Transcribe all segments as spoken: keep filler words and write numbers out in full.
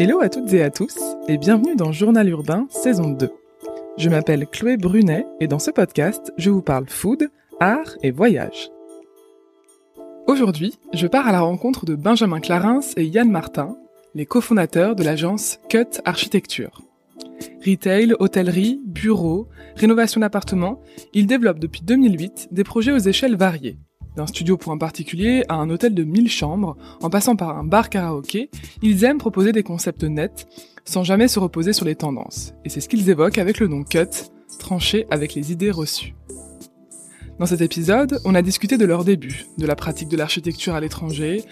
Hello à toutes et à tous et bienvenue dans Journal Urbain saison deux. Je m'appelle Chloé Brunet et dans ce podcast, je vous parle food, art et voyage. Aujourd'hui, je pars à la rencontre de Benjamin Clarens et Yann Martin, les cofondateurs de l'agence Cut Architectures. Retail, hôtellerie, bureaux, rénovation d'appartements, ils développent depuis deux mille huit des projets aux échelles variées. D'un studio pour un particulier à un hôtel de mille chambres, en passant par un bar karaoké, ils aiment proposer des concepts nets, sans jamais se reposer sur les tendances. Et c'est ce qu'ils évoquent avec le nom Cut, tranché avec les idées reçues. Dans cet épisode, on a discuté de leurs débuts, de la pratique de l'architecture à l'étranger,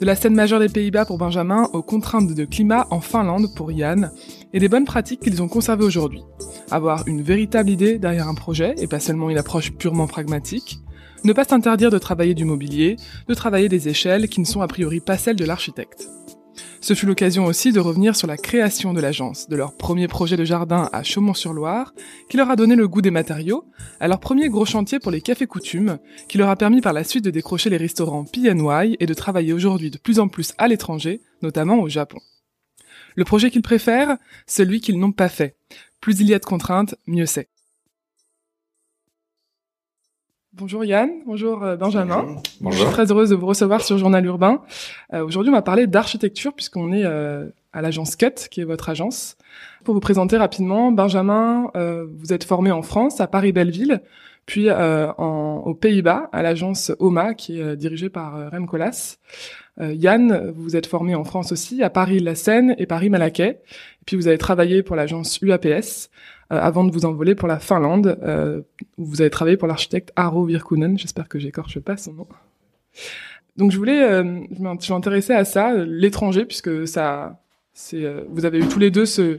de la scène majeure des Pays Bas pour Benjamin aux contraintes de climat en Finlande pour Yann, et des bonnes pratiques qu'ils ont conservées aujourd'hui. Avoir une véritable idée derrière un projet, et pas seulement une approche purement pragmatique. Ne pas s'interdire de travailler du mobilier, de travailler des échelles qui ne sont a priori pas celles de l'architecte. Ce fut l'occasion aussi de revenir sur la création de l'agence, de leur premier projet de jardin à Chaumont-sur-Loire, qui leur a donné le goût des matériaux, à leur premier gros chantier pour les cafés Coutume, qui leur a permis par la suite de décrocher les restaurants P N Y et de travailler aujourd'hui de plus en plus à l'étranger, notamment au Japon. Le projet qu'ils préfèrent, celui qu'ils n'ont pas fait. Plus il y a de contraintes, mieux c'est. Bonjour Yann, bonjour Benjamin. Bonjour. Je suis très heureuse de vous recevoir sur Journal Urbain. Euh, aujourd'hui, on va parler d'architecture puisqu'on est euh, à l'agence Cut, qui est votre agence. Pour vous présenter rapidement, Benjamin, euh, vous êtes formé en France, à Paris-Belleville, puis euh, en, aux Pays Bas, à l'agence O M A, qui est euh, dirigée par euh, Rem Koolhaas. Euh, Yann, vous êtes formé en France aussi, à Paris-La Seine et Paris-Malaquais. Et puis vous avez travaillé pour l'agence U A P S. Avant de vous envoler pour la Finlande, euh, où vous avez travaillé pour l'architecte Aaro Virkkunen. J'espère que j'écorche pas son nom. Donc je voulais, euh, je m'intéressais à ça, l'étranger, puisque ça, c'est, euh, vous avez eu tous les deux ce,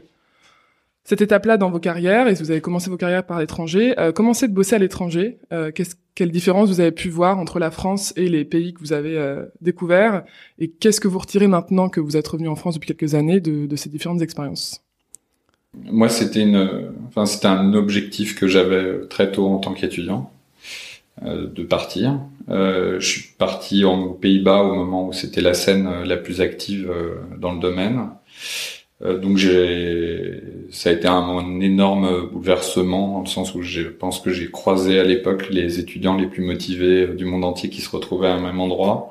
cette étape-là dans vos carrières, et vous avez commencé vos carrières par l'étranger. Euh, commencer de bosser à l'étranger. Euh, qu'est-ce, quelle différence vous avez pu voir entre la France et les pays que vous avez euh, découverts, et qu'est-ce que vous retirez maintenant que vous êtes revenu en France depuis quelques années de, de ces différentes expériences? Moi, c'était une, enfin, c'était un objectif que j'avais très tôt en tant qu'étudiant, euh, de partir. Euh, je suis parti en, aux Pays-Bas au moment où c'était la scène la plus active euh, dans le domaine. Euh, donc, j'ai, ça a été un, un énorme bouleversement, dans le sens où je pense que j'ai croisé à l'époque les étudiants les plus motivés du monde entier qui se retrouvaient à un même endroit.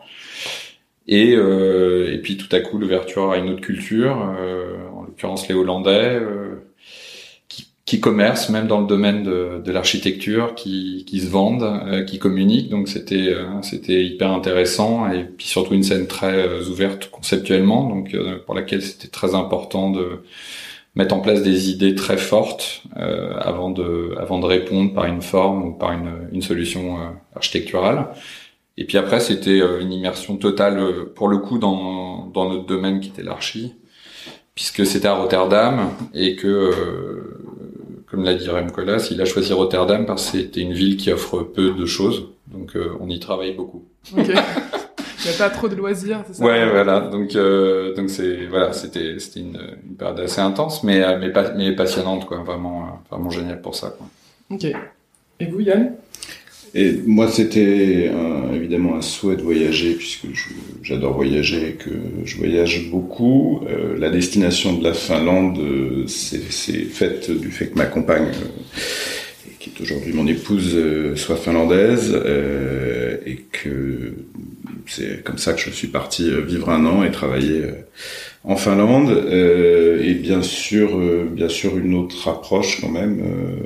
Et, euh, et puis tout à coup l'ouverture à une autre culture, euh, en l'occurrence les Hollandais, euh, qui, qui commercent même dans le domaine de, de l'architecture, qui, qui se vendent, euh, qui communiquent. Donc c'était euh, c'était hyper intéressant, et puis surtout une scène très euh, ouverte conceptuellement, donc euh, pour laquelle c'était très important de mettre en place des idées très fortes euh, avant de avant de répondre par une forme ou par une, une solution euh, architecturale. Et puis après, c'était une immersion totale, pour le coup, dans, dans notre domaine qui était l'archi, puisque c'était à Rotterdam, et que, euh, comme l'a dit Rem Koolhaas, il a choisi Rotterdam parce que c'était une ville qui offre peu de choses, donc euh, on y travaille beaucoup. Okay. Il n'y a pas trop de loisirs, c'est ça? Ouais, voilà. Donc, euh, donc c'est, voilà, c'était, c'était une, une période assez intense, mais, mais, mais passionnante, quoi. Vraiment, vraiment génial pour ça, quoi. Ok. Et vous, Yann? Et moi, c'était un, évidemment un souhait de voyager, puisque je, j'adore voyager et que je voyage beaucoup. Euh, la destination de la Finlande, euh, c'est, c'est faite du fait que ma compagne, euh, qui est aujourd'hui mon épouse, euh, soit finlandaise, euh, et que c'est comme ça que je suis parti vivre un an et travailler euh, en Finlande. Euh, et bien sûr, euh, bien sûr, une autre approche quand même. Euh,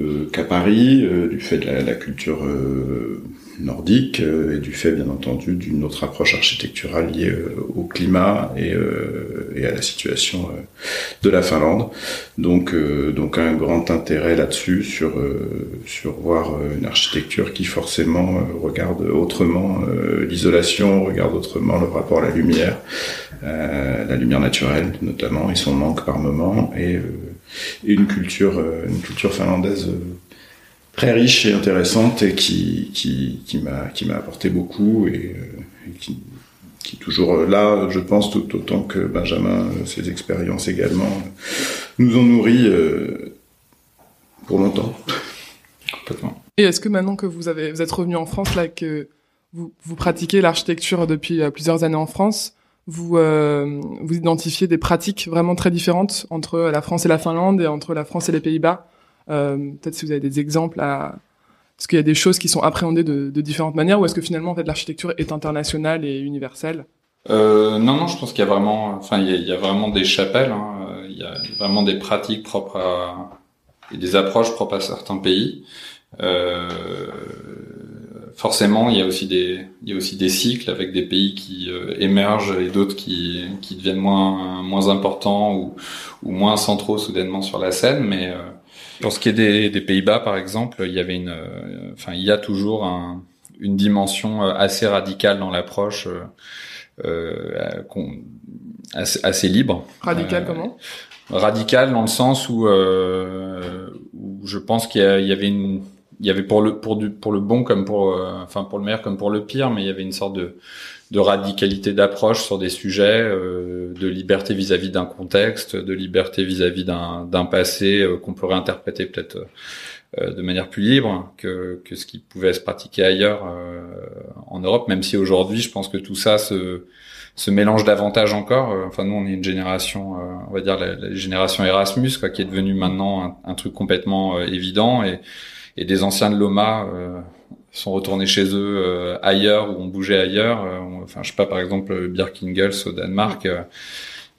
Euh, qu'à Paris, euh, du fait de la, la culture euh, nordique euh, et du fait, bien entendu, d'une autre approche architecturale liée euh, au climat et, euh, et à la situation euh, de la Finlande. Donc, euh, donc un grand intérêt là-dessus sur euh, sur voir euh, une architecture qui forcément euh, regarde autrement euh, l'isolation, regarde autrement le rapport à la lumière, euh, la lumière naturelle notamment et son manque par moment, et euh, et une culture, une culture finlandaise très riche et intéressante, et qui, qui, qui m'a, qui m'a apporté beaucoup, et, et qui, qui est toujours là, je pense, tout autant que Benjamin, ses expériences également, nous ont nourris pour longtemps. Complètement. Et est-ce que maintenant que vous avez, vous êtes revenu en France, là, que vous, vous pratiquez l'architecture depuis plusieurs années en France, vous euh, vous identifiez des pratiques vraiment très différentes entre la France et la Finlande et entre la France et les Pays-Bas. Euh, peut-être si vous avez des exemples à... Est-ce qu'il y a des choses qui sont appréhendées de, de différentes manières, ou est-ce que finalement en fait l'architecture est internationale et universelle? Euh, non, non, je pense qu'il y a vraiment, enfin, il y a, il y a vraiment des chapelles, hein, il y a vraiment des pratiques propres à, et des approches propres à certains pays. Euh, forcément, il y a aussi des, il y a aussi des cycles avec des pays qui euh, émergent et d'autres qui, qui deviennent moins, moins importants ou, ou moins centraux soudainement sur la scène, mais euh, pour ce qui est des, des Pays-Bas, par exemple, il y avait une, euh, enfin, il y a toujours un, une dimension assez radicale dans l'approche, euh, euh, assez, assez libre. Radicale euh, comment ? Radicale dans le sens où, euh, où je pense qu'il y, a, il y avait une, il y avait pour le pour du pour le bon comme pour, euh, enfin pour le meilleur comme pour le pire, mais il y avait une sorte de de radicalité d'approche sur des sujets, euh, de liberté vis-à-vis d'un contexte, de liberté vis-à-vis d'un d'un passé euh, qu'on peut réinterpréter peut-être euh, de manière plus libre que que ce qui pouvait se pratiquer ailleurs euh, en Europe, même si aujourd'hui je pense que tout ça se se mélange davantage encore. Enfin nous on est une génération, euh, on va dire la, la génération Erasmus quoi, qui est devenue maintenant un, un truc complètement euh, évident, et et des anciens de l'O M A euh, sont retournés chez eux euh, ailleurs ou ont bougé ailleurs. Euh, on, enfin, je sais pas, par exemple, Birkingels au Danemark, euh,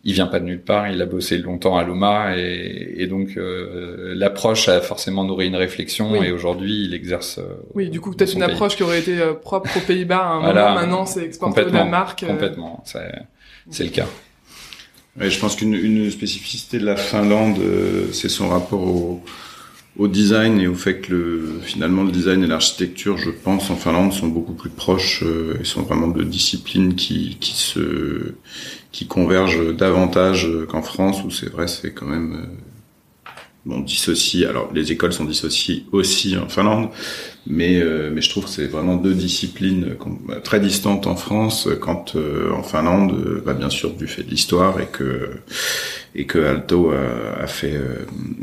il vient pas de nulle part, il a bossé longtemps à l'O M A, et, et donc euh, l'approche a forcément nourri une réflexion, oui. Et aujourd'hui, il exerce... Euh, oui, du coup, peut-être une pays. approche qui aurait été euh, propre aux Pays-Bas à un voilà, moment, maintenant c'est exporté au Danemark. Euh... Complètement, c'est, c'est le cas. Ouais, je pense qu'une une spécificité de la Finlande, euh, c'est son rapport au... au design et au fait que le, finalement le design et l'architecture, je pense, en Finlande sont beaucoup plus proches, euh, et sont vraiment deux disciplines qui qui se qui convergent davantage qu'en France, où c'est vrai c'est quand même euh, bon dissocié. Alors les écoles sont dissociées aussi en Finlande, mais euh, mais je trouve que c'est vraiment deux disciplines très distantes en France, quand euh, en Finlande, euh, bah, bien sûr du fait de l'histoire, et que et que Aalto a, a fait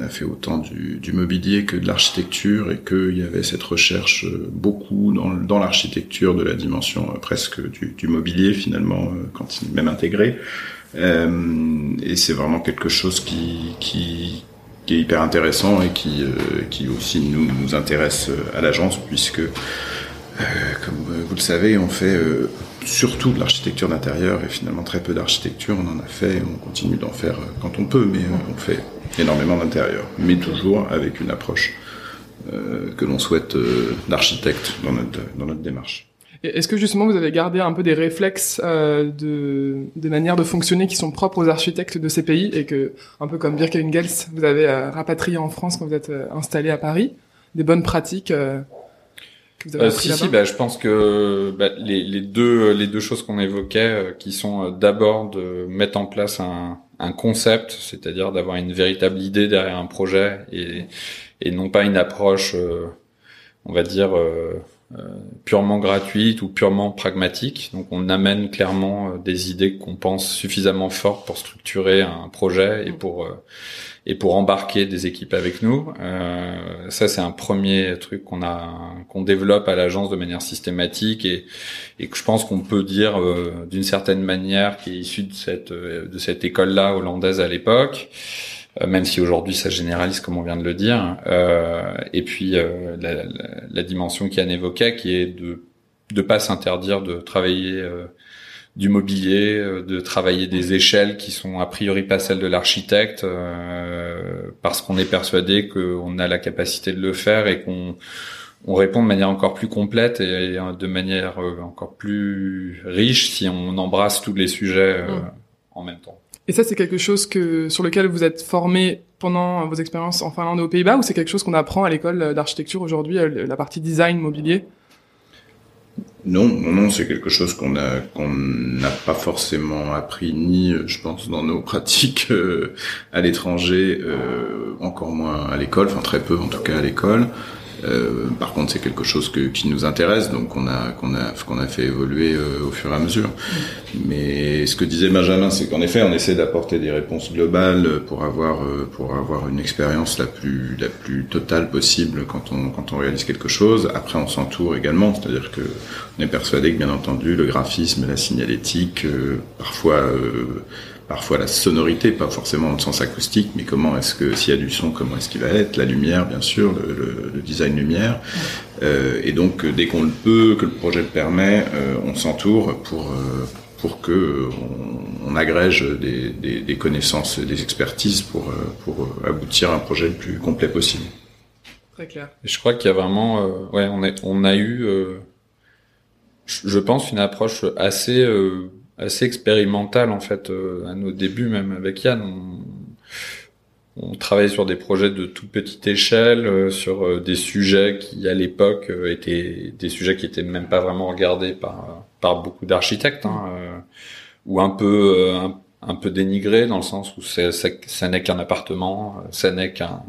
a fait autant du, du mobilier que de l'architecture, et que il y avait cette recherche beaucoup dans, dans l'architecture de la dimension presque du, du mobilier finalement, quand il est même intégré, euh, et c'est vraiment quelque chose qui qui qui est hyper intéressant et qui euh, qui aussi nous nous intéresse à l'agence, puisque euh, comme vous le savez on fait euh, surtout de l'architecture d'intérieur et finalement très peu d'architecture. On en a fait, on continue d'en faire quand on peut, mais on fait énormément d'intérieur, mais toujours avec une approche euh, que l'on souhaite euh, d'architecte dans notre, dans notre démarche. Et est-ce que justement vous avez gardé un peu des réflexes euh, de, des manières de fonctionner qui sont propres aux architectes de ces pays, et que, un peu comme Birkingels, vous avez euh, rapatrié en France quand vous êtes euh, installé à Paris, des bonnes pratiques euh... Euh, si si, bah, je pense que bah, les, les deux les deux choses qu'on évoquait, euh, qui sont euh, d'abord de mettre en place un, un concept, c'est-à-dire d'avoir une véritable idée derrière un projet, et et non pas une approche, euh, on va dire euh, euh, purement gratuite ou purement pragmatique. Donc on amène clairement euh, des idées qu'on pense suffisamment fortes pour structurer un projet et pour euh, et pour embarquer des équipes avec nous. Euh, ça c'est un premier truc qu'on a qu'on développe à l'agence de manière systématique, et et que je pense qu'on peut dire euh, d'une certaine manière qui est issu de cette de cette école-là hollandaise à l'époque, euh, même si aujourd'hui ça généralise comme on vient de le dire. Euh, et puis euh, la, la, la dimension qu'Yann évoquait, qui est de de pas s'interdire de travailler euh, du mobilier, de travailler des échelles qui sont a priori pas celles de l'architecte, euh, parce qu'on est persuadé qu'on a la capacité de le faire et qu'on on répond de manière encore plus complète et, et de manière encore plus riche si on embrasse tous les sujets euh, mmh. en même temps. Et ça, c'est quelque chose que sur lequel vous êtes formé pendant vos expériences en Finlande et aux Pays-Bas, ou c'est quelque chose qu'on apprend à l'école d'architecture aujourd'hui, la partie design mobilier ? Non, non, c'est quelque chose qu'on a qu'on n'a pas forcément appris, ni, je pense, dans nos pratiques euh, à l'étranger, euh, encore moins à l'école, enfin très peu en tout cas à l'école. Euh, par contre, c'est quelque chose que, qui nous intéresse, donc qu'on a, qu'on a, qu'on a fait évoluer euh, au fur et à mesure. Mais ce que disait Benjamin, c'est qu'en effet, on essaie d'apporter des réponses globales pour avoir, euh, pour avoir une expérience la plus, la plus totale possible quand on, quand on réalise quelque chose. Après, on s'entoure également, c'est-à-dire que on est persuadé que, bien entendu, le graphisme, la signalétique, euh, parfois... Euh, Parfois la sonorité, pas forcément dans le sens acoustique, mais comment est-ce que, s'il y a du son, comment est-ce qu'il va être, la lumière, bien sûr, le, le, le design lumière. Euh, et donc, dès qu'on le peut, que le projet le permet, euh, on s'entoure pour, euh, pour que euh, on, on agrège des, des, des connaissances, des expertises pour, euh, pour aboutir à un projet le plus complet possible. Très clair. Et je crois qu'il y a vraiment, euh, ouais, on, est, on a eu, euh, je pense, une approche assez. Euh, assez expérimental en fait euh, à nos débuts, même avec Yann on, on travaillait sur des projets de toute petite échelle euh, sur euh, des sujets qui à l'époque euh, étaient des sujets qui étaient même pas vraiment regardés par par beaucoup d'architectes hein, euh, ou un peu euh, un, un peu dénigrés dans le sens où c'est, ça, ça n'est qu'un appartement, ça n'est qu'un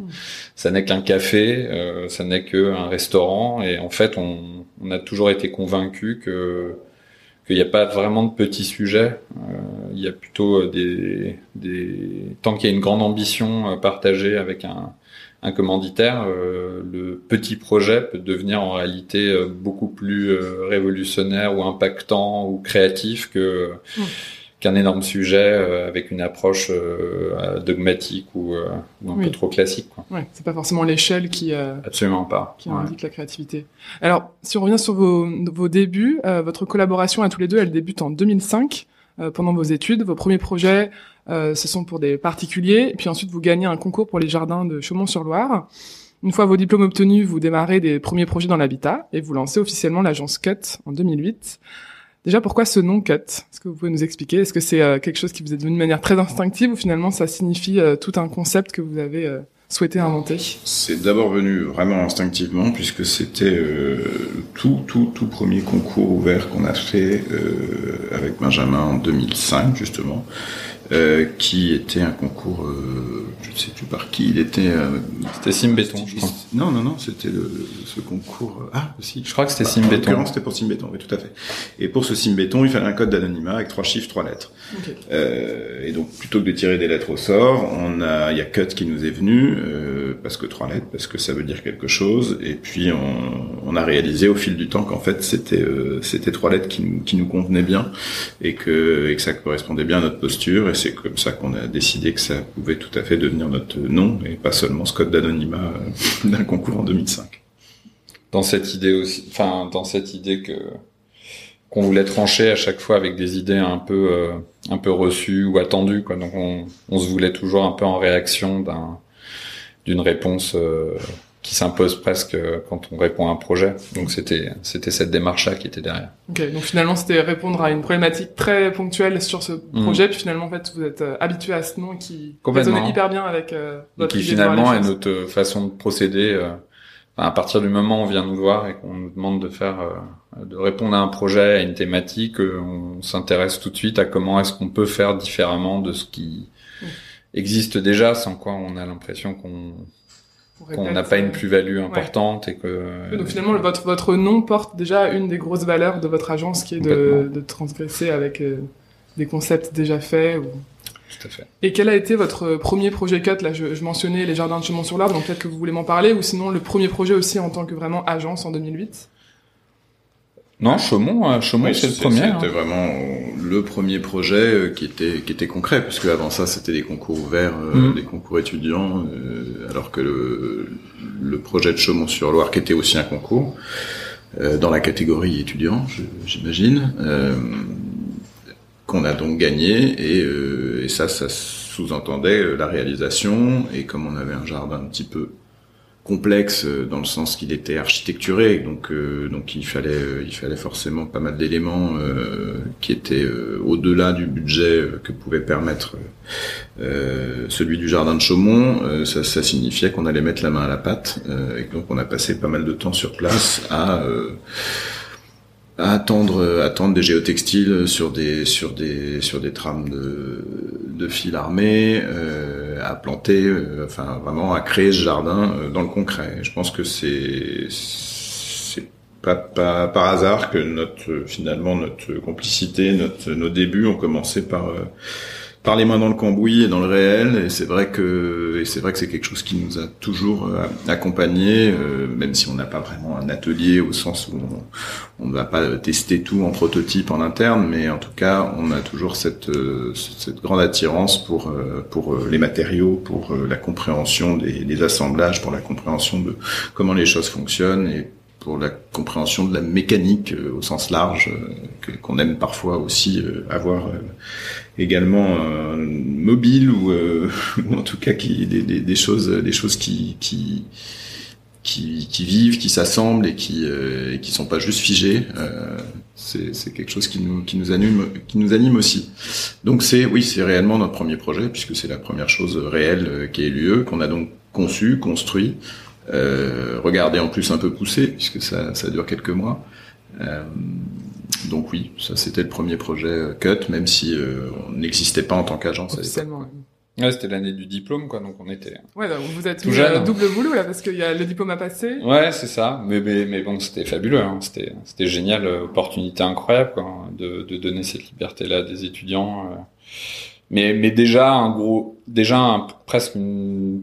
ça n'est qu'un café, euh, ça n'est qu'un restaurant, et en fait on on a toujours été convaincus que qu'il n'y a pas vraiment de petits sujets, euh, il y a plutôt des, des... Tant qu'il y a une grande ambition euh, partagée avec un, un commanditaire, euh, le petit projet peut devenir en réalité euh, beaucoup plus euh, révolutionnaire ou impactant ou créatif que, mmh. qu'un énorme sujet euh, avec une approche euh, dogmatique ou, euh, ou un oui. peu trop classique. Quoi. Ouais, c'est pas forcément l'échelle qui, euh, Absolument pas. qui ouais. indique la créativité. Alors, si on revient sur vos, vos débuts, euh, votre collaboration à tous les deux, elle débute en deux mille cinq, euh, pendant vos études. Vos premiers projets, euh, ce sont pour des particuliers, et puis ensuite vous gagnez un concours pour les jardins de Chaumont-sur-Loire. Une fois vos diplômes obtenus, vous démarrez des premiers projets dans l'habitat, et vous lancez officiellement l'agence Cut en deux mille huit. Déjà, pourquoi ce nom Cut ? Est-ce que vous pouvez nous expliquer ? Est-ce que c'est euh, quelque chose qui vous est devenu de manière très instinctive ou finalement ça signifie euh, tout un concept que vous avez euh, souhaité inventer ? C'est d'abord venu vraiment instinctivement puisque c'était euh, tout tout tout premier concours ouvert qu'on a fait euh, avec Benjamin en deux mille cinq justement, euh, qui était un concours, euh, je ne sais plus par qui, il était... Euh, c'était Cimbéton, je crois. Non, non, non, c'était le, ce concours... Ah, si. Je crois que c'était bah, Cimbéton. En l'occurrence, c'était pour Cimbéton, oui, tout à fait. Et pour ce Cimbéton, il fallait un code d'anonymat avec trois chiffres, trois lettres. Okay. Euh, et donc, plutôt que de tirer des lettres au sort, on a, il y a Cut qui nous est venu, euh, parce que trois lettres, parce que ça veut dire quelque chose, et puis on, on a réalisé au fil du temps qu'en fait, c'était, euh, c'était trois lettres qui nous, qui nous convenaient bien, et que, et que ça correspondait bien à notre posture, et c'est comme ça qu'on a décidé que ça pouvait tout à fait devenir notre nom, et pas seulement ce code d'anonymat d'un concours en deux mille cinq. Dans cette idée aussi, enfin, dans cette idée que, qu'on voulait trancher à chaque fois avec des idées un peu, euh, un peu reçues ou attendues, quoi. Donc, on, on se voulait toujours un peu en réaction d'un, d'une réponse, euh, qui s'impose presque quand on répond à un projet. Donc c'était c'était cette démarche-là qui était derrière. Ok, donc finalement c'était répondre à une problématique très ponctuelle sur ce projet, mmh. puis finalement en fait vous êtes euh, habitué à ce nom qui résonnait hyper bien avec euh, votre et qui idée finalement est notre euh, façon de procéder. Euh, à partir du moment où on vient nous voir et qu'on nous demande de faire euh, de répondre à un projet, à une thématique, euh, on s'intéresse tout de suite à comment est-ce qu'on peut faire différemment de ce qui mmh. existe déjà, sans quoi on a l'impression qu'on qu'on n'a pas une plus-value importante ouais. et que... Donc finalement, le, votre, votre nom porte déjà une des grosses valeurs de votre agence qui est de, de transgresser avec euh, des concepts déjà faits. Ou... Tout à fait. Et quel a été votre premier projet Cut ? Là, je, je mentionnais les jardins de Chaumont-sur-Loire, donc peut-être que vous voulez m'en parler, ou sinon le premier projet aussi en tant que vraiment agence en deux mille huit ? Non, Chaumont, Chaumont, oui, c'est, c'est le premier. C'était hein. vraiment le premier projet qui était qui était concret, parce que avant ça, c'était des concours ouverts, mmh. euh, des concours étudiants, euh, alors que le, le projet de Chaumont-sur-Loire, qui était aussi un concours euh, dans la catégorie étudiant, je, j'imagine, euh, qu'on a donc gagné, et, euh, et ça, ça sous-entendait la réalisation, et comme on avait un jardin un petit peu complexe dans le sens qu'il était architecturé, donc euh, donc il fallait euh, il fallait forcément pas mal d'éléments euh, qui étaient euh, au-delà du budget euh, que pouvait permettre euh, celui du jardin de Chaumont. Euh, ça, ça signifiait qu'on allait mettre la main à la pâte, euh, et donc on a passé pas mal de temps sur place à euh, à attendre attendre des géotextiles sur des sur des sur des trames de de fil armé, euh, à planter, euh, enfin vraiment à créer ce jardin euh, dans le concret. Et je pense que c'est c'est pas, pas par hasard que notre finalement notre complicité, notre nos débuts ont commencé par euh, par les mains dans le cambouis et dans le réel, et c'est vrai que et c'est vrai que c'est quelque chose qui nous a toujours accompagnés, euh, même si on n'a pas vraiment un atelier au sens où on ne va pas tester tout en prototype en interne, mais en tout cas on a toujours cette euh, cette grande attirance pour euh, pour les matériaux, pour euh, la compréhension des, des assemblages, pour la compréhension de comment les choses fonctionnent et pour la compréhension de la mécanique euh, au sens large, euh, qu'on aime parfois aussi euh, avoir euh, également euh, mobile ou, euh, ou en tout cas qui, des, des, des choses, des choses qui, qui, qui, qui vivent, qui s'assemblent et qui euh, et qui sont pas juste figées. Euh, c'est, c'est quelque chose qui nous, qui nous anime, qui nous anime aussi. Donc c'est, oui, c'est réellement notre premier projet puisque c'est la première chose réelle qui ait lieu, qu'on a donc conçu, construit. Euh, regarder en plus un peu poussé puisque ça, ça dure quelques mois, euh, donc oui, ça c'était le premier projet Cut, même si euh, on n'existait pas en tant qu'agence officiellement. Oui. Ouais, c'était l'année du diplôme quoi, donc on était ouais, bah, vous êtes tout jeune, double boulot là parce qu'il y a le diplôme à passer. Ouais, c'est ça, mais mais, mais bon, c'était fabuleux, hein. c'était c'était génial, opportunité incroyable quoi, de de donner cette liberté là des étudiants, euh. mais mais déjà un gros déjà un, presque une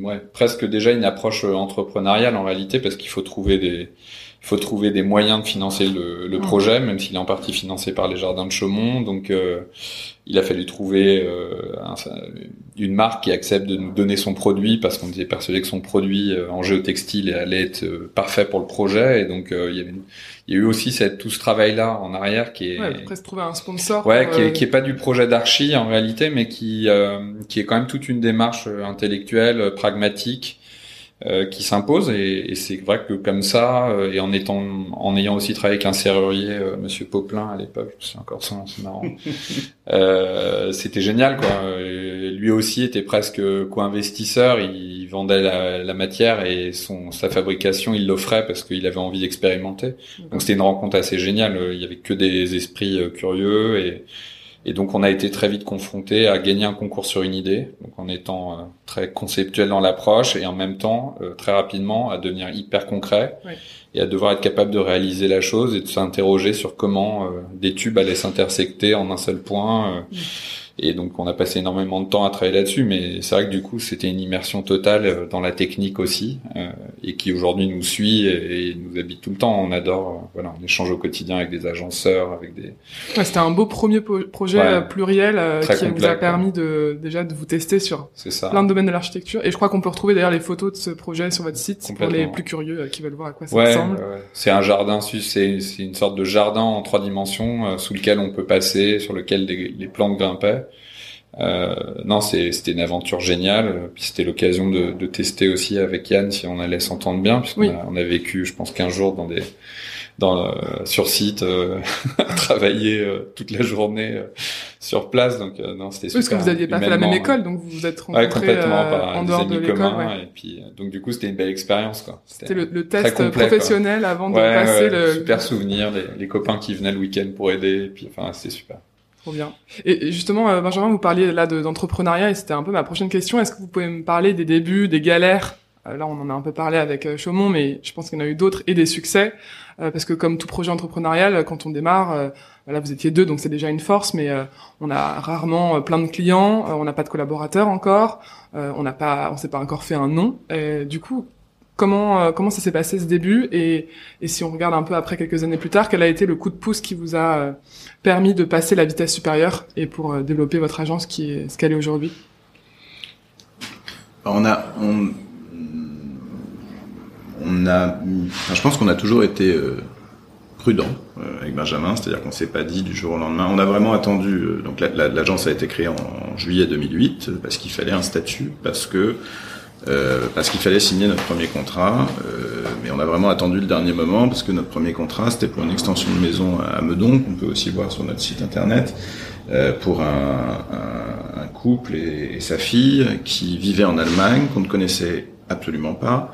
Ouais, presque déjà une approche entrepreneuriale en réalité, parce qu'il faut trouver des, il faut trouver des moyens de financer le, le projet, même s'il est en partie financé par les Jardins de Chaumont. Donc, euh, il a fallu trouver euh, un, une marque qui accepte de nous donner son produit, parce qu'on était persuadé que son produit euh, en géotextile allait être euh, parfait pour le projet. Et donc, euh, il y avait, il y a eu aussi cette, tout ce travail-là en arrière qui est, ouais, après se trouver un sponsor, ouais, qui est, euh... qui est pas du projet d'archi en réalité, mais qui, euh, qui est quand même toute une démarche intellectuelle, pragmatique. Euh, qui s'impose, et, et c'est vrai que comme ça, euh, et en étant, en ayant aussi travaillé avec un serrurier, euh, Monsieur Popelin à l'époque, c'est encore son nom, c'est marrant. euh, c'était génial quoi. Et lui aussi était presque co-investisseur. Il vendait la, la matière et son sa fabrication, il l'offrait parce qu'il avait envie d'expérimenter. Donc c'était une rencontre assez géniale. Il y avait que des esprits euh, curieux, et Et donc on a été très vite confronté à gagner un concours sur une idée, donc en étant euh, très conceptuel dans l'approche et en même temps euh, très rapidement à devenir hyper concret, oui. Et à devoir être capable de réaliser la chose et de s'interroger sur comment euh, des tubes allaient s'intersecter en un seul point. Euh, oui. Et donc on a passé énormément de temps à travailler là-dessus, mais c'est vrai que du coup c'était une immersion totale euh, dans la technique aussi, euh, et qui aujourd'hui nous suit et, et nous habite tout le temps. On adore, euh, voilà, on échange au quotidien avec des agenceurs, avec des. Ouais, c'était un beau premier po- projet ouais, pluriel euh, qui complet, vous a permis quoi. de déjà de vous tester sur plein de domaines de l'architecture. Et je crois qu'on peut retrouver d'ailleurs les photos de ce projet sur votre site pour les plus curieux euh, qui veulent voir à quoi ça ouais, ressemble. Euh, c'est un jardin, c'est, c'est une sorte de jardin en trois dimensions euh, sous lequel on peut passer, sur lequel des, les plantes grimpaient. Euh, non, c'est, c'était une aventure géniale. Puis c'était l'occasion de, de tester aussi avec Yann si on allait s'entendre bien, puisqu'on oui. a, on a vécu, je pense, quinze jours dans des, dans le, sur site, euh, travailler euh, toute la journée euh, sur place. Donc euh, non, c'était super. Oui, parce que vous n'aviez pas fait la même école, donc vous vous êtes rencontrés ouais, complètement, euh, par en dehors des amis de l'école. Communs, ouais. Et puis euh, donc du coup, c'était une belle expérience, quoi. C'était, c'était le, le test complet, professionnel quoi. Avant de ouais, passer ouais, le. Super souvenir, les, les copains qui venaient le week-end pour aider. Et puis enfin, c'était super. Trop bien. Et justement, Benjamin, vous parliez là de, d'entrepreneuriat, et c'était un peu ma prochaine question. Est-ce que vous pouvez me parler des débuts, des galères ? Là, on en a un peu parlé avec Chaumont, mais je pense qu'il y en a eu d'autres, et des succès. Parce que comme tout projet entrepreneurial, quand on démarre, là, vous étiez deux, donc c'est déjà une force, mais on a rarement plein de clients, on n'a pas de collaborateurs encore, on n'a pas, on s'est pas encore fait un nom. Et du coup, comment comment ça s'est passé ce début, et et si on regarde un peu après, quelques années plus tard, quel a été le coup de pouce qui vous a permis de passer la vitesse supérieure et pour développer votre agence qui est ce qu'elle est aujourd'hui ? On a on on a enfin, je pense qu'on a toujours été euh, prudent euh, avec Benjamin, c'est-à-dire qu'on s'est pas dit du jour au lendemain. On a vraiment attendu. Euh, donc la, la, l'agence a été créée en, en juillet deux mille huit parce qu'il fallait un statut, parce que Euh, parce qu'il fallait signer notre premier contrat, euh, mais on a vraiment attendu le dernier moment parce que notre premier contrat c'était pour une extension de maison à Meudon, qu'on peut aussi voir sur notre site internet, euh, pour un, un, un couple et, et sa fille qui vivaient en Allemagne, qu'on ne connaissait absolument pas,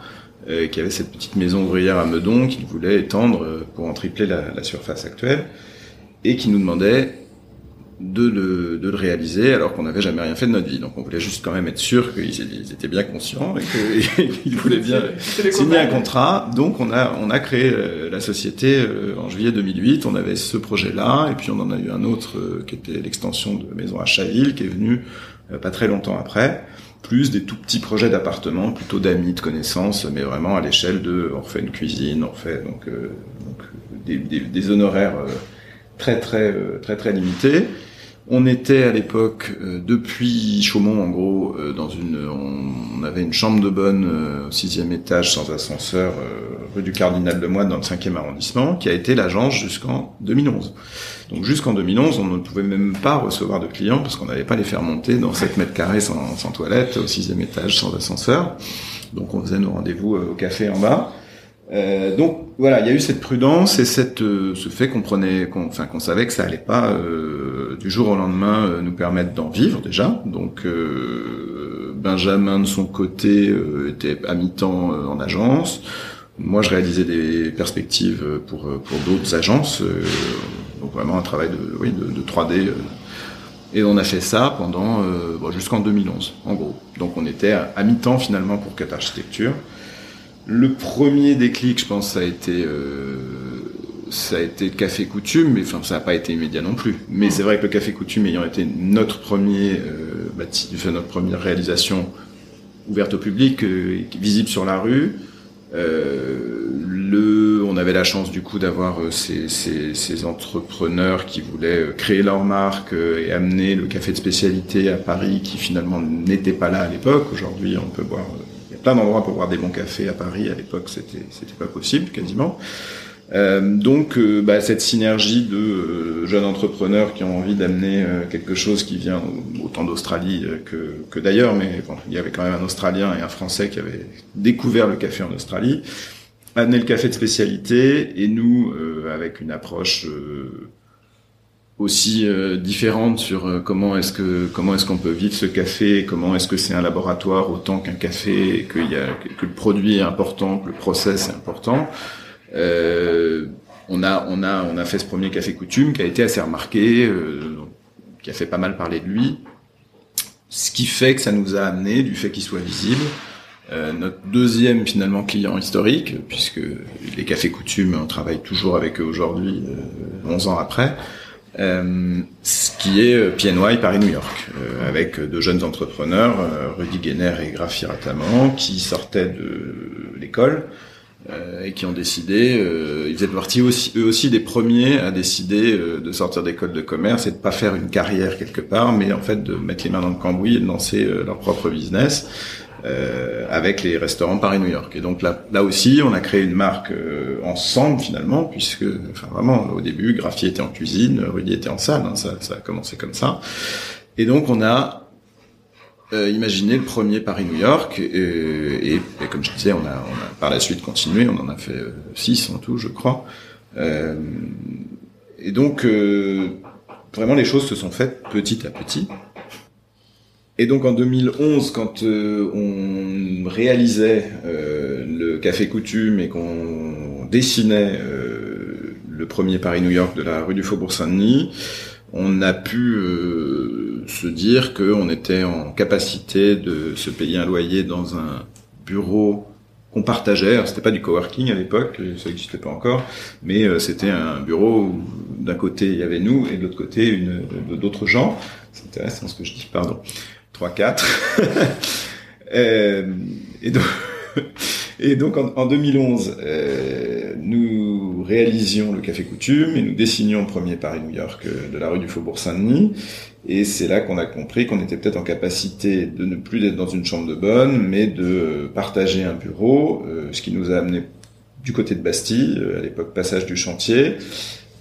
euh, qui avait cette petite maison ouvrière à Meudon qu'ils voulaient étendre pour en tripler la, la surface actuelle, et qui nous demandait de le, de le réaliser alors qu'on n'avait jamais rien fait de notre vie. Donc on voulait juste quand même être sûr qu'ils étaient bien conscients et qu'ils voulaient bien signer un contrat. Donc on a, on a créé la société en juillet deux mille huit. On avait ce projet-là et puis on en a eu un autre qui était l'extension de maison à Chaville qui est venue pas très longtemps après. Plus des tout petits projets d'appartements, plutôt d'amis, de connaissances, mais vraiment à l'échelle de on refait une cuisine, on refait donc, euh, donc des, des, des honoraires euh, très très euh, très très limités. On était à l'époque euh, depuis Chaumont en gros euh, dans une on, on avait une chambre de bonne euh, au sixième étage sans ascenseur euh, rue du Cardinal Lemoine dans le cinquième arrondissement qui a été l'agence jusqu'en deux mille onze. Donc jusqu'en deux mille onze, on ne pouvait même pas recevoir de clients parce qu'on n'allait pas les faire monter dans sept mètres carrés sans, sans toilette, au sixième étage, sans ascenseur. Donc on faisait nos rendez-vous au café en bas. Euh, donc voilà, il y a eu cette prudence et cette, euh, ce fait qu'on prenait, qu'on, enfin qu'on savait que ça allait pas euh, du jour au lendemain euh, nous permettre d'en vivre déjà. Donc euh, Benjamin de son côté euh, était à mi-temps euh, en agence. Moi, je réalisais des perspectives pour pour d'autres agences, euh, donc vraiment un travail de oui de, de trois D. Euh, et on a fait ça pendant euh, bon, jusqu'en deux mille onze, en gros. Donc on était à, à mi-temps finalement pour Cut Architectures. Le premier déclic, je pense, ça a été euh, ça a été le Café Coutume, mais enfin ça n'a pas été immédiat non plus. Mais c'est vrai que le Café Coutume ayant été notre premier euh, bâti, enfin, notre première réalisation ouverte au public, euh, visible sur la rue. Euh, le, on avait la chance du coup d'avoir euh, ces, ces, ces entrepreneurs qui voulaient euh, créer leur marque euh, et amener le café de spécialité à Paris qui finalement n'était pas là à l'époque. Aujourd'hui, on peut boire, il euh, y a plein d'endroits pour boire des bons cafés à Paris. À l'époque, c'était, c'était pas possible quasiment. Euh, donc, euh, bah, cette synergie de euh, jeunes entrepreneurs qui ont envie d'amener euh, quelque chose qui vient autant d'Australie euh, que, que d'ailleurs, mais bon, il y avait quand même un Australien et un Français qui avaient découvert le café en Australie, amener le café de spécialité, et nous, euh, avec une approche euh, aussi euh, différente sur euh, comment est-ce que comment est-ce qu'on peut vivre ce café, comment est-ce que c'est un laboratoire autant qu'un café, et qu'il y a, que le produit est important, que le process est important. Euh, on a on a on a fait ce premier Café Coutume qui a été assez remarqué, euh, qui a fait pas mal parler de lui, ce qui fait que ça nous a amené du fait qu'il soit visible euh, notre deuxième finalement client historique, puisque les Cafés Coutumes on travaille toujours avec eux aujourd'hui euh, onze ans après, euh, ce qui est P N Y Paris New York, euh, avec deux jeunes entrepreneurs, euh, Rudy Gainer et Graffi Ataman, qui sortaient de l'école Euh, et qui ont décidé, euh, ils faisaient partie aussi, eux aussi des premiers à décider euh, de sortir d'école de commerce et de pas faire une carrière quelque part, mais en fait de mettre les mains dans le cambouis et de lancer euh, leur propre business euh, avec les restaurants Paris-New York. Et donc là, là aussi, on a créé une marque euh, ensemble finalement, puisque enfin vraiment au début, Graffi était en cuisine, Rudy était en salle, hein, ça, ça a commencé comme ça. Et donc on a Euh, imaginez le premier Paris-New York, euh, et, et comme je disais, on a, on a par la suite continué, on en a fait euh, six en tout, je crois. Euh, et donc, euh, vraiment, les choses se sont faites petit à petit. Et donc, en deux mille onze, quand euh, on réalisait euh, le Café Coutume et qu'on dessinait euh, le premier Paris-New York de la rue du Faubourg-Saint-Denis, on a pu euh, se dire qu'on était en capacité de se payer un loyer dans un bureau qu'on partageait. Alors, c'était pas du coworking à l'époque, ça n'existait pas encore, mais euh, c'était un bureau où d'un côté il y avait nous et de l'autre côté une, d'autres gens. C'est intéressant ce que je dis, pardon. trois quatre. euh, et donc... Et donc en, en deux mille onze, euh, nous réalisions le Café Coutume et nous dessinions le premier Paris-New York euh, de la rue du Faubourg-Saint-Denis. Et c'est là qu'on a compris qu'on était peut-être en capacité de ne plus être dans une chambre de bonne, mais de partager un bureau, euh, ce qui nous a amené du côté de Bastille, euh, à l'époque Passage du Chantier.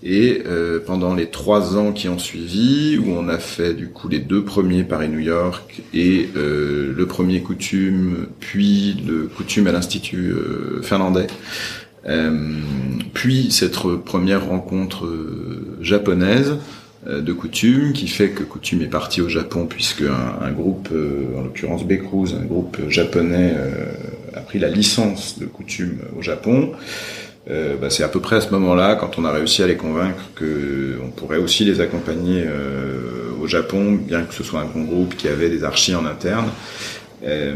Et euh, pendant les trois ans qui ont suivi, où on a fait du coup les deux premiers Paris-New York et euh, le premier Coutume, puis le Coutume à l'Institut euh, finlandais, euh, puis cette première rencontre euh, japonaise euh, de Coutume, qui fait que Coutume est parti au Japon, puisque un, un groupe, euh, en l'occurrence Bécruz, un groupe japonais euh, a pris la licence de Coutume au Japon. Euh, bah, c'est à peu près à ce moment-là, quand on a réussi à les convaincre que on pourrait aussi les accompagner euh, Japon, bien que ce soit un groupe qui avait des archis en interne. Euh,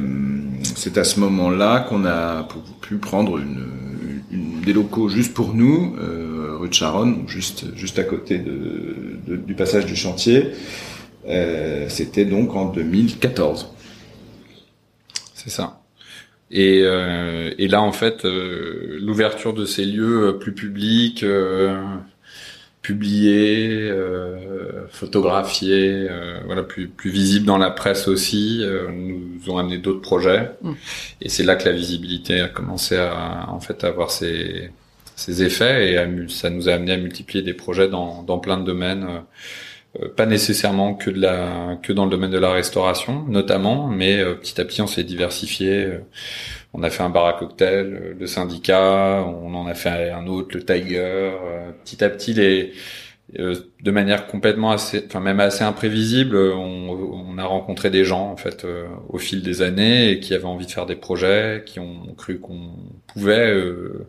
c'est à ce moment-là qu'on a pu prendre une, une, des locaux juste pour nous, euh, rue de Charonne, donc juste, juste à côté de, de, du passage du chantier. Euh, c'était donc en deux mille quatorze. C'est ça. Et, euh, et là, en fait, euh, l'ouverture de ces lieux euh, plus publics, euh, publiés, euh, photographiés, euh, voilà, plus, plus visibles dans la presse aussi, euh, nous ont amené d'autres projets. Mmh. Et c'est là que la visibilité a commencé à, en fait, à avoir ses, ses effets, et à, ça nous a amené à multiplier des projets dans, dans plein de domaines. Euh, Pas nécessairement que de la que dans le domaine de la restauration notamment, mais euh, petit à petit on s'est diversifié. Euh, on a fait un bar à cocktail, euh, le syndicat, on en a fait un autre, le Tiger. Euh, petit à petit, les euh, de manière complètement assez, enfin même assez imprévisible, on, on a rencontré des gens en fait euh, au fil des années et qui avaient envie de faire des projets, qui ont cru qu'on pouvait. Euh,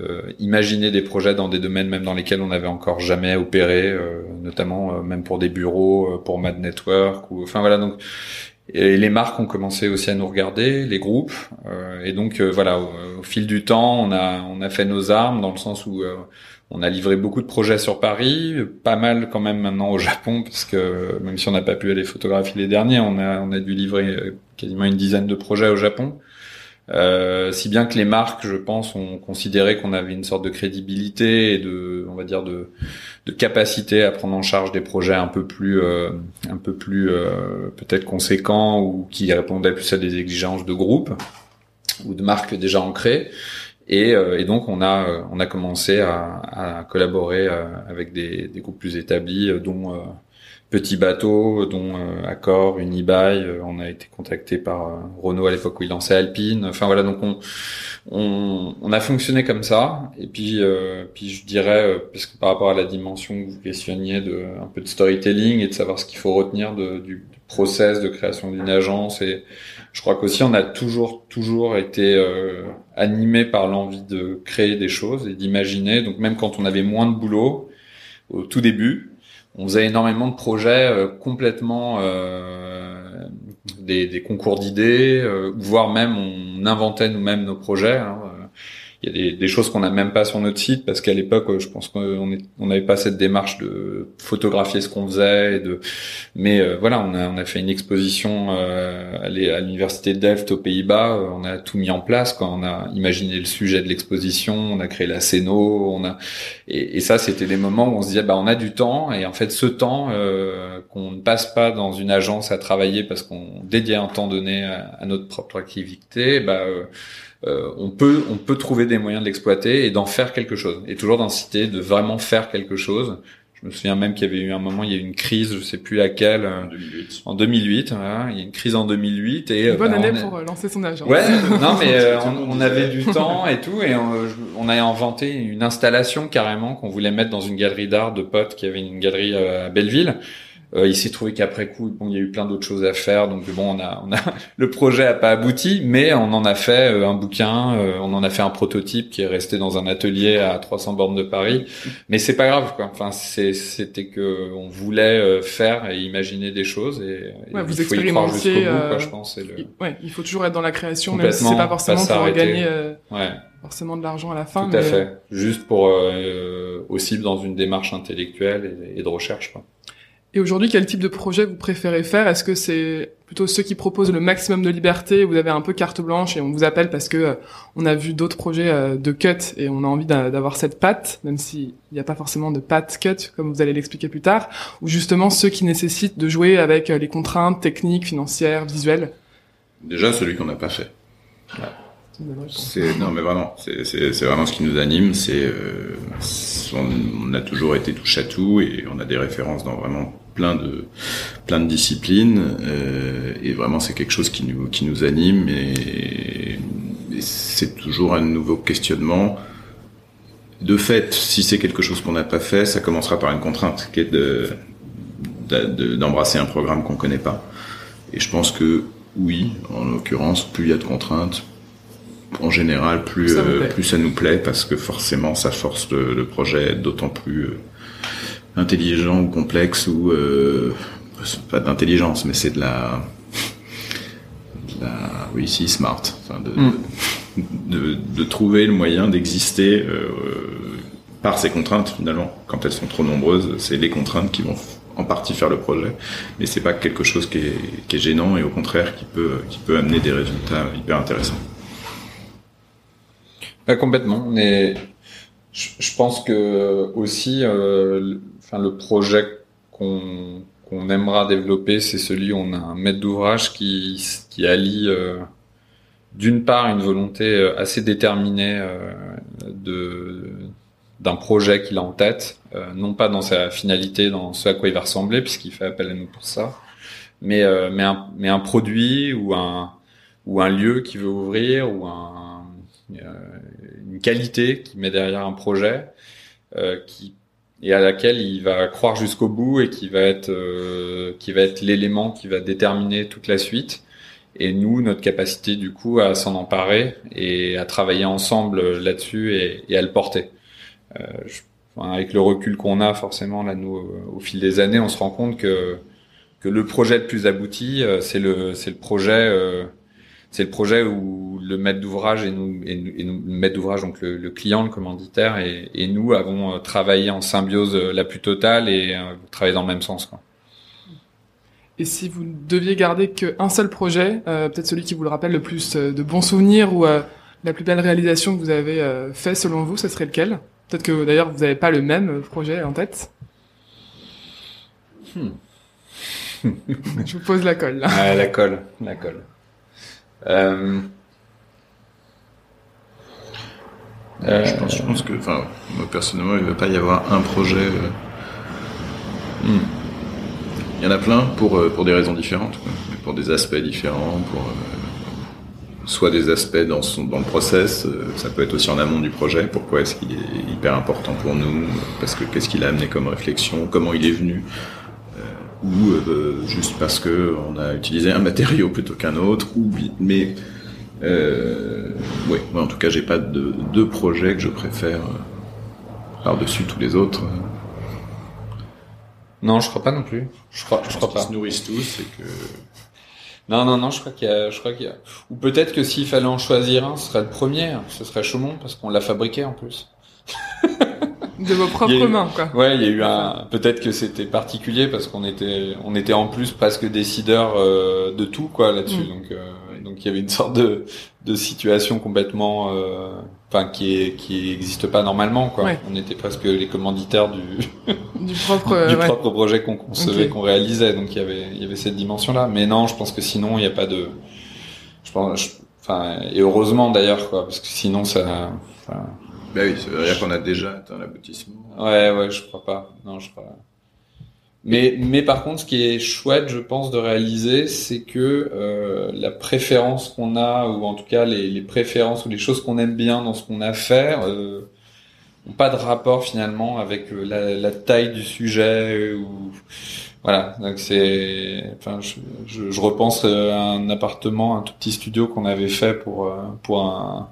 Euh, imaginer des projets dans des domaines même dans lesquels on n'avait encore jamais opéré, euh, notamment euh, même pour des bureaux, euh, pour Mad Network, ou enfin voilà. Donc et les marques ont commencé aussi à nous regarder, les groupes, euh, et donc euh, voilà au, au fil du temps on a on a fait nos armes dans le sens où euh, on a livré beaucoup de projets sur Paris, pas mal quand même maintenant au Japon, parce que même si on n'a pas pu aller photographier les derniers, on a on a dû livrer quasiment une dizaine de projets au Japon. Euh, si bien que les marques, je pense, ont considéré qu'on avait une sorte de crédibilité et de, on va dire, de, de capacité à prendre en charge des projets un peu plus, euh, un peu plus euh, peut-être conséquents ou qui répondaient plus à des exigences de groupe ou de marques déjà ancrées. Et, euh, et donc on a, on a commencé à, à collaborer avec des, des groupes plus établis, dont euh, Petit Bateau, dont euh, Accor, Unibail, euh, on a été contacté par euh, Renault à l'époque où il lançait Alpine. Enfin voilà, donc on on, on a fonctionné comme ça. Et puis euh, puis je dirais, euh, parce que par rapport à la dimension que vous questionniez de un peu de storytelling et de savoir ce qu'il faut retenir de, du, du process de création d'une agence, et je crois qu'aussi on a toujours toujours été euh, animé par l'envie de créer des choses et d'imaginer. Donc même quand on avait moins de boulot au tout début, on faisait énormément de projets euh, complètement euh, des, des concours d'idées, euh, voire même on inventait nous-mêmes nos projets. Hein. Il y a des, des choses qu'on n'a même pas sur notre site parce qu'à l'époque, je pense qu'on on n'avait pas cette démarche de photographier ce qu'on faisait. Et de... Mais euh, voilà, on a, on a fait une exposition euh, à l'université de Delft aux Pays Bas. On a tout mis en place, quoi. On a imaginé le sujet de l'exposition, on a créé la scéno, on a et, et ça, c'était des moments où on se disait, bah, on a du temps. Et en fait, ce temps euh, qu'on ne passe pas dans une agence à travailler parce qu'on dédiait un temps donné à, à notre propre activité, bah euh, Euh, on peut on peut trouver des moyens de l'exploiter et d'en faire quelque chose, et toujours d'inciter de vraiment faire quelque chose. Je me souviens même qu'il y avait eu un moment, il y a eu une crise, je sais plus laquelle, en deux mille huit. En deux mille huit, voilà, il y a une crise en deux mille huit et une bonne bah, année on a... pour lancer son agence. Ouais, non mais euh, on, on avait du temps et tout, et on, on a inventé une installation carrément qu'on voulait mettre dans une galerie d'art de potes qui avait une galerie à Belleville. Euh, il s'est trouvé qu'après coup, bon, il y a eu plein d'autres choses à faire, donc bon, on a, on a, le projet a pas abouti, mais on en a fait euh, un bouquin, euh, on en a fait un prototype qui est resté dans un atelier à trois cents bornes de Paris, mais c'est pas grave, quoi. Enfin, c'est, c'était que on voulait euh, faire et imaginer des choses, et, et ouais, vous il faut y croire jusqu'au bout, euh, quoi, je pense. C'est le... Ouais, il faut toujours être dans la création, même si c'est pas forcément pas pour gagner. Euh... Ouais. Forcément de l'argent à la fin. Tout mais... à fait. Juste pour euh, aussi dans une démarche intellectuelle et, et de recherche, quoi. Et aujourd'hui, quel type de projet vous préférez faire? Est-ce que c'est plutôt ceux qui proposent le maximum de liberté, vous avez un peu carte blanche et on vous appelle parce que euh, on a vu d'autres projets euh, de cut et on a envie d'avoir cette patte, même s'il n'y a pas forcément de patte cut, comme vous allez l'expliquer plus tard, ou justement ceux qui nécessitent de jouer avec euh, les contraintes techniques, financières, visuelles? Déjà, celui qu'on n'a pas fait. Ouais. C'est, non mais vraiment, c'est, c'est, c'est vraiment ce qui nous anime, c'est, euh, on, on a toujours été touche à tout et on a des références dans vraiment plein de plein de disciplines euh, et vraiment c'est quelque chose qui nous qui nous anime et, et c'est toujours un nouveau questionnement. De fait, si c'est quelque chose qu'on n'a pas fait, ça commencera par une contrainte qui est de, de, de d'embrasser un programme qu'on connaît pas. Et je pense que oui, en l'occurrence, plus il y a de contraintes, en général, plus ça, euh, plus ça nous plaît parce que forcément, ça force le, le projet d'autant plus euh, intelligent ou complexe ou euh, c'est pas d'intelligence, mais c'est de la, de la, oui, si smart, enfin de, mm. de, de, de trouver le moyen d'exister euh, par ces contraintes finalement. Quand elles sont trop nombreuses, c'est les contraintes qui vont en partie faire le projet, mais c'est pas quelque chose qui est, qui est gênant, et au contraire qui peut, qui peut amener des résultats hyper intéressants. Bah, complètement. On est... je, je pense que aussi, euh, enfin le projet qu'on qu'on aimera développer, c'est celui où on a un maître d'ouvrage qui qui allie euh, d'une part une volonté assez déterminée euh, de d'un projet qu'il a en tête, euh, non pas dans sa finalité, dans ce à quoi il va ressembler, puisqu'il fait appel à nous pour ça, mais euh, mais un mais un produit ou un ou un lieu qu'il veut ouvrir, ou un euh, une qualité qu'il met derrière un projet euh, qui et à laquelle il va croire jusqu'au bout, et qui va être euh, qui va être l'élément qui va déterminer toute la suite, et nous notre capacité du coup à s'en emparer et à travailler ensemble là-dessus, et, et à le porter. Euh, je, enfin, avec le recul qu'on a forcément là, nous au, au fil des années, on se rend compte que que le projet le plus abouti, euh, c'est le c'est le projet euh, c'est le projet où le maître d'ouvrage et nous et, nous, et nous, le maître d'ouvrage, donc le, le client, le commanditaire, et, et nous avons travaillé en symbiose la plus totale, et euh, travaillé dans le même sens, quoi. Et si vous ne deviez garder qu'un seul projet, euh, peut-être celui qui vous le rappelle le plus de bons souvenirs, ou euh, la plus belle réalisation que vous avez euh, fait, selon vous, ce serait lequel ? Peut-être que d'ailleurs vous n'avez pas le même projet en tête. Hmm. Je vous pose la colle là. Ah, la colle, la colle. Euh... Euh... Je pense, je pense que, enfin, moi personnellement, il ne va pas y avoir un projet. Euh... Hmm. Il y en a plein pour euh, pour des raisons différentes, quoi. Pour des aspects différents, pour. Euh... soit des aspects dans, son, dans le process, ça peut être aussi en amont du projet, pourquoi est-ce qu'il est hyper important pour nous, parce que qu'est-ce qu'il a amené comme réflexion, comment il est venu, euh, ou euh, juste parce que on a utilisé un matériau plutôt qu'un autre, ou mais euh, ouais, moi en tout cas j'ai pas de deux projets que je préfère par-dessus tous les autres. Non, je crois pas non plus. Je crois, je, je crois pas. Ils se nourrissent tous et que. Non, non, non, je crois qu'il y a, je crois qu'il y a, ou peut-être que s'il fallait en choisir un, ce serait le premier, ce serait Chaumont, parce qu'on l'a fabriqué en plus. De vos propres mains, quoi. Ouais, il y a eu un, peut-être que c'était particulier parce qu'on était, on était en plus presque décideurs euh, de tout, quoi, là-dessus. Mmh. Donc, euh, donc il y avait une sorte de, de situation complètement, euh, enfin, qui est, qui existe pas normalement, quoi. Ouais. On était presque les commanditaires du, du propre, du ouais. propre projet qu'on concevait, okay. qu'on réalisait. Donc il y avait, il y avait cette dimension-là. Mais non, je pense que sinon il n'y a pas de, je pense, je, enfin, et heureusement d'ailleurs, quoi, parce que sinon ça, enfin, bah oui, ça veut dire qu'on a déjà atteint l'aboutissement. Ouais, ouais, je crois pas. Non, je crois pas. Mais, mais par contre, ce qui est chouette, je pense, de réaliser, c'est que euh, la préférence qu'on a, ou en tout cas les, les préférences ou les choses qu'on aime bien dans ce qu'on a fait, euh, n'ont pas de rapport finalement avec la, la taille du sujet ou voilà. Donc c'est, enfin, je, je, je repense à un appartement, un tout petit studio qu'on avait fait pour pour un.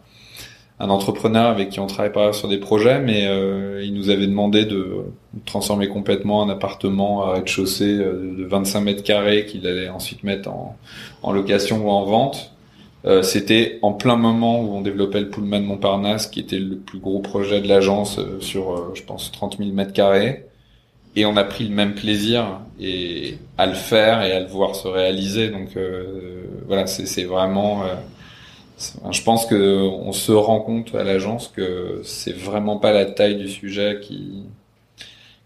un entrepreneur avec qui on travaille pas sur des projets, mais euh, il nous avait demandé de transformer complètement un appartement à rez-de-chaussée de vingt-cinq mètres carrés qu'il allait ensuite mettre en, en location ou en vente. Euh, c'était en plein moment où on développait le Pullman Montparnasse, qui était le plus gros projet de l'agence euh, sur, euh, je pense, trente mille mètres carrés. Et on a pris le même plaisir et à le faire et à le voir se réaliser. Donc euh, voilà, c'est, c'est vraiment... Euh, je pense que on se rend compte à l'agence que c'est vraiment pas la taille du sujet qui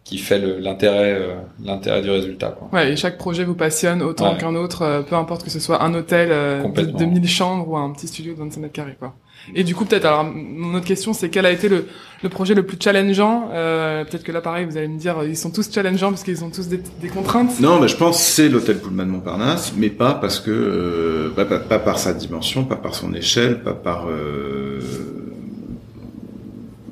qui fait le, l'intérêt euh, l'intérêt du résultat, quoi. Ouais, et chaque projet vous passionne autant ouais. qu'un autre, euh, peu importe que ce soit un hôtel euh, de deux mille chambres ou un petit studio de vingt-cinq mètres carrés, quoi. Et du coup, peut-être, alors mon autre question, c'est quel a été le le projet le plus challengeant, euh, peut-être que là pareil vous allez me dire ils sont tous challengeants parce qu'ils ont tous des, des contraintes. Non, mais je pense que c'est l'hôtel Pullman Montparnasse, mais pas parce que euh, pas, pas pas par sa dimension, pas par son échelle, pas par euh,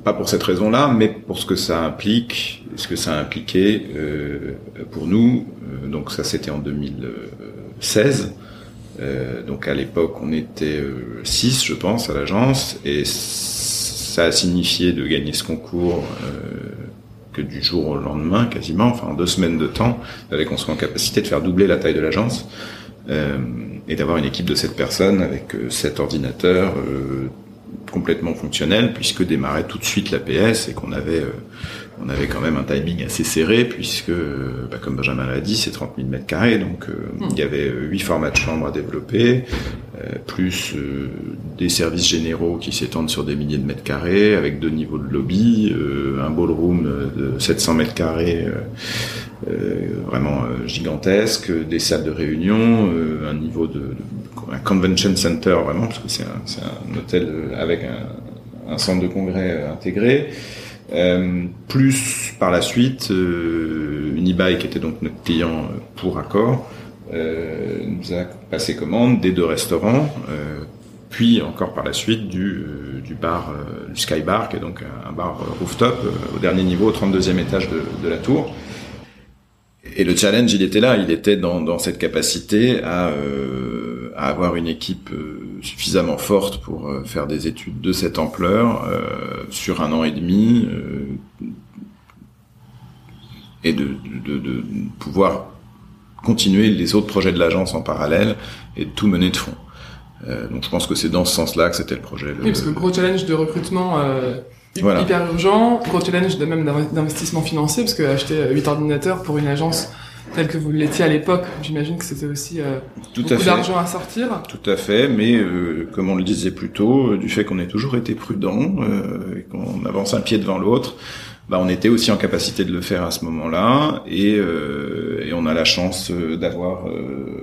pas pour cette raison-là, mais pour ce que ça implique, ce que ça a impliqué euh, pour nous. Donc ça, c'était en deux mille seize. Euh, donc à l'époque, on était euh, six, je pense, à l'agence, et ça a signifié de gagner ce concours euh, que du jour au lendemain, quasiment, enfin en deux semaines de temps, d'aller construire en capacité de faire doubler la taille de l'agence euh, et d'avoir une équipe de sept personnes avec euh, sept ordinateurs euh, complètement fonctionnels, puisque démarrait tout de suite l'A P S et qu'on avait euh, on avait quand même un timing assez serré, puisque euh, bah, comme Benjamin l'a dit, c'est trente mille mètres carrés, donc euh, mmh. il y avait huit formats de chambres à développer, euh, plus euh, des services généraux qui s'étendent sur des milliers de mètres carrés, avec deux niveaux de lobby, euh, un ballroom de sept cents mètres carrés, euh, euh, vraiment euh, gigantesque, des salles de réunion, euh, un niveau de, de un convention center vraiment, parce que c'est un, c'est un hôtel avec un, un centre de congrès euh, intégré. Euh, plus par la suite euh, Unibail, qui était donc notre client pour Accor, euh, nous a passé commande des deux restaurants, euh, puis encore par la suite du, euh, du bar, euh, du Sky Bar, qui est donc un bar rooftop euh, au dernier niveau, au trente-deuxième étage de, de la tour. Et le challenge, il était là, il était dans, dans cette capacité à, euh, à avoir une équipe euh, suffisamment forte pour euh, faire des études de cette ampleur euh, sur un an et demi euh, et de, de, de, de pouvoir continuer les autres projets de l'agence en parallèle et de tout mener de fond. Euh, donc je pense que c'est dans ce sens-là que c'était le projet. Le, oui, parce que le gros challenge de recrutement... Euh... Voilà. Hyper urgent, gros challenge de même d'investissement financier, parce que acheter huit ordinateurs pour une agence telle que vous l'étiez à l'époque, j'imagine que c'était aussi euh, Tout beaucoup à fait. d'argent à sortir. Tout à fait, mais euh, comme on le disait plus tôt, du fait qu'on ait toujours été prudent euh, et qu'on avance un pied devant l'autre, bah on était aussi en capacité de le faire à ce moment-là, et, euh, et on a la chance d'avoir euh,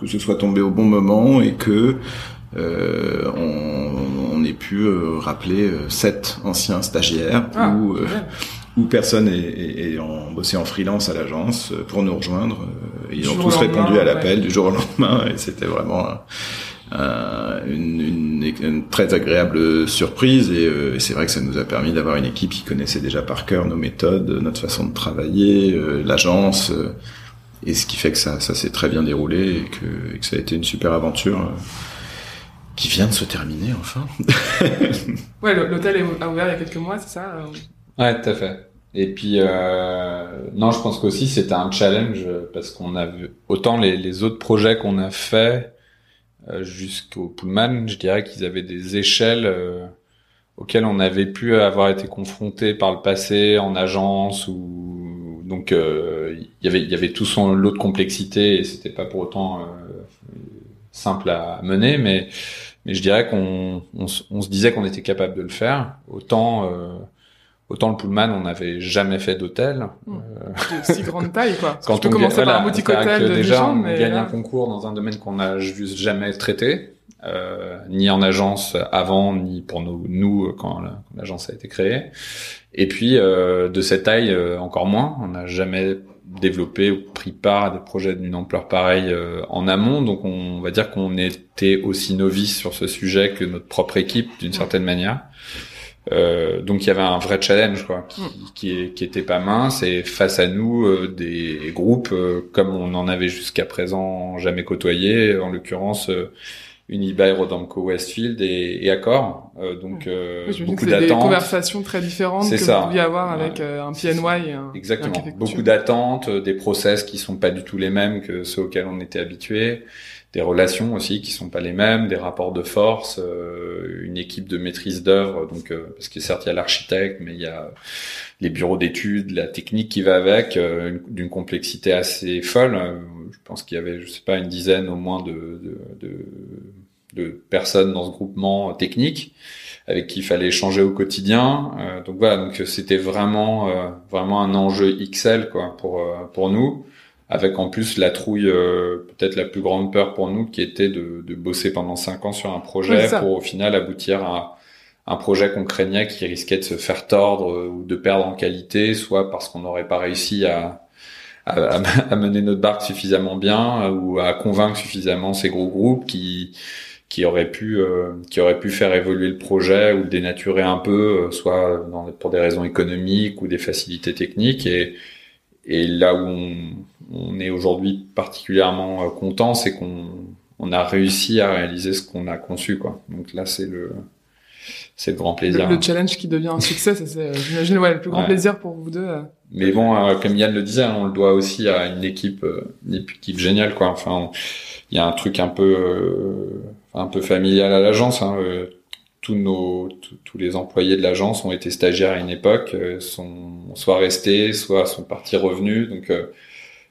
que ce soit tombé au bon moment et que Euh, on, on ait pu euh, rappeler euh, sept anciens stagiaires ah, où, euh, où personne est, est en, bossé en freelance à l'agence pour nous rejoindre. Ils du ont tous répondu à l'appel ouais. du jour au lendemain, et c'était vraiment un, un, une, une, une très agréable surprise, et, euh, et c'est vrai que ça nous a permis d'avoir une équipe qui connaissait déjà par cœur nos méthodes, notre façon de travailler, euh, l'agence, euh, et ce qui fait que ça, ça s'est très bien déroulé et que, et que ça a été une super aventure euh. qui vient de se terminer, enfin. Ouais, l'hôtel a ouvert il y a quelques mois, c'est ça? Ouais, tout à fait. Et puis, euh, non, je pense qu'aussi, c'était un challenge, parce qu'on a vu, autant les, les autres projets qu'on a faits euh, jusqu'au Pullman, je dirais qu'ils avaient des échelles euh, auxquelles on avait pu avoir été confronté par le passé, en agence, ou donc euh, y avait, y avait tout son lot de complexité, et c'était pas pour autant... Euh, simple à mener, mais mais je dirais qu'on on, on se disait qu'on était capable de le faire. Autant euh, autant le Pullman, on n'avait jamais fait d'hôtel mmh. euh... de si grande taille, quoi. Quand tu commences voilà, par un boutique hôtel de déjà Dijon, on mais... gagne un concours dans un domaine qu'on a juste jamais traité, euh, ni en agence avant, ni pour nous, nous quand l'agence a été créée. Et puis euh, de cette taille euh, encore moins, on n'a jamais développé ou pris part à des projets d'une ampleur pareille euh, en amont, donc on va dire qu'on était aussi novice sur ce sujet que notre propre équipe d'une certaine manière, euh, donc il y avait un vrai challenge quoi, qui, qui, qui était pas mince, et face à nous euh, des groupes euh, comme on en avait jusqu'à présent jamais côtoyé, en l'occurrence euh, Unibail Rodamco Westfield et, et Accor, euh, donc euh, oui, beaucoup d'attentes. C'est des conversations très différentes c'est que ça. vous pouviez avoir avec ouais. euh, un P N Y et un, Exactement. Et un beaucoup d'attentes, des process qui sont pas du tout les mêmes que ceux auxquels on était habitués, des relations aussi qui sont pas les mêmes, des rapports de force, euh, une équipe de maîtrise d'œuvre, donc euh, parce que certes il y a l'architecte, mais il y a les bureaux d'études, la technique qui va avec, euh, une, d'une complexité assez folle. Je pense qu'il y avait, je sais pas, une dizaine au moins de, de, de de personnes dans ce groupement technique avec qui il fallait échanger au quotidien. Euh, donc voilà, donc c'était vraiment euh, vraiment un enjeu X L quoi pour euh, pour nous, avec en plus la trouille euh, peut-être la plus grande peur pour nous qui était de de bosser pendant cinq ans sur un projet oui, pour au final aboutir à un projet qu'on craignait qui risquait de se faire tordre euh, ou de perdre en qualité, soit parce qu'on n'aurait pas réussi à À, à mener notre barque suffisamment bien, ou à convaincre suffisamment ces gros groupes qui qui auraient pu euh, qui auraient pu faire évoluer le projet ou le dénaturer un peu, soit dans, pour des raisons économiques ou des facilités techniques. Et et là où on, on est aujourd'hui particulièrement content, c'est qu'on on a réussi à réaliser ce qu'on a conçu quoi. Donc là c'est le c'est le grand plaisir. Le, le challenge qui devient un succès, ça, c'est, j'imagine, ouais, le plus grand ouais. plaisir pour vous deux. Mais bon, euh, comme Yann le disait, on le doit aussi à une équipe, euh, une équipe géniale, quoi. Enfin, il y a un truc un peu, euh, un peu familial à l'agence, hein. Euh, tous nos, tous les employés de l'agence ont été stagiaires à une époque, euh, sont soit restés, soit sont partis revenus. Donc, il euh,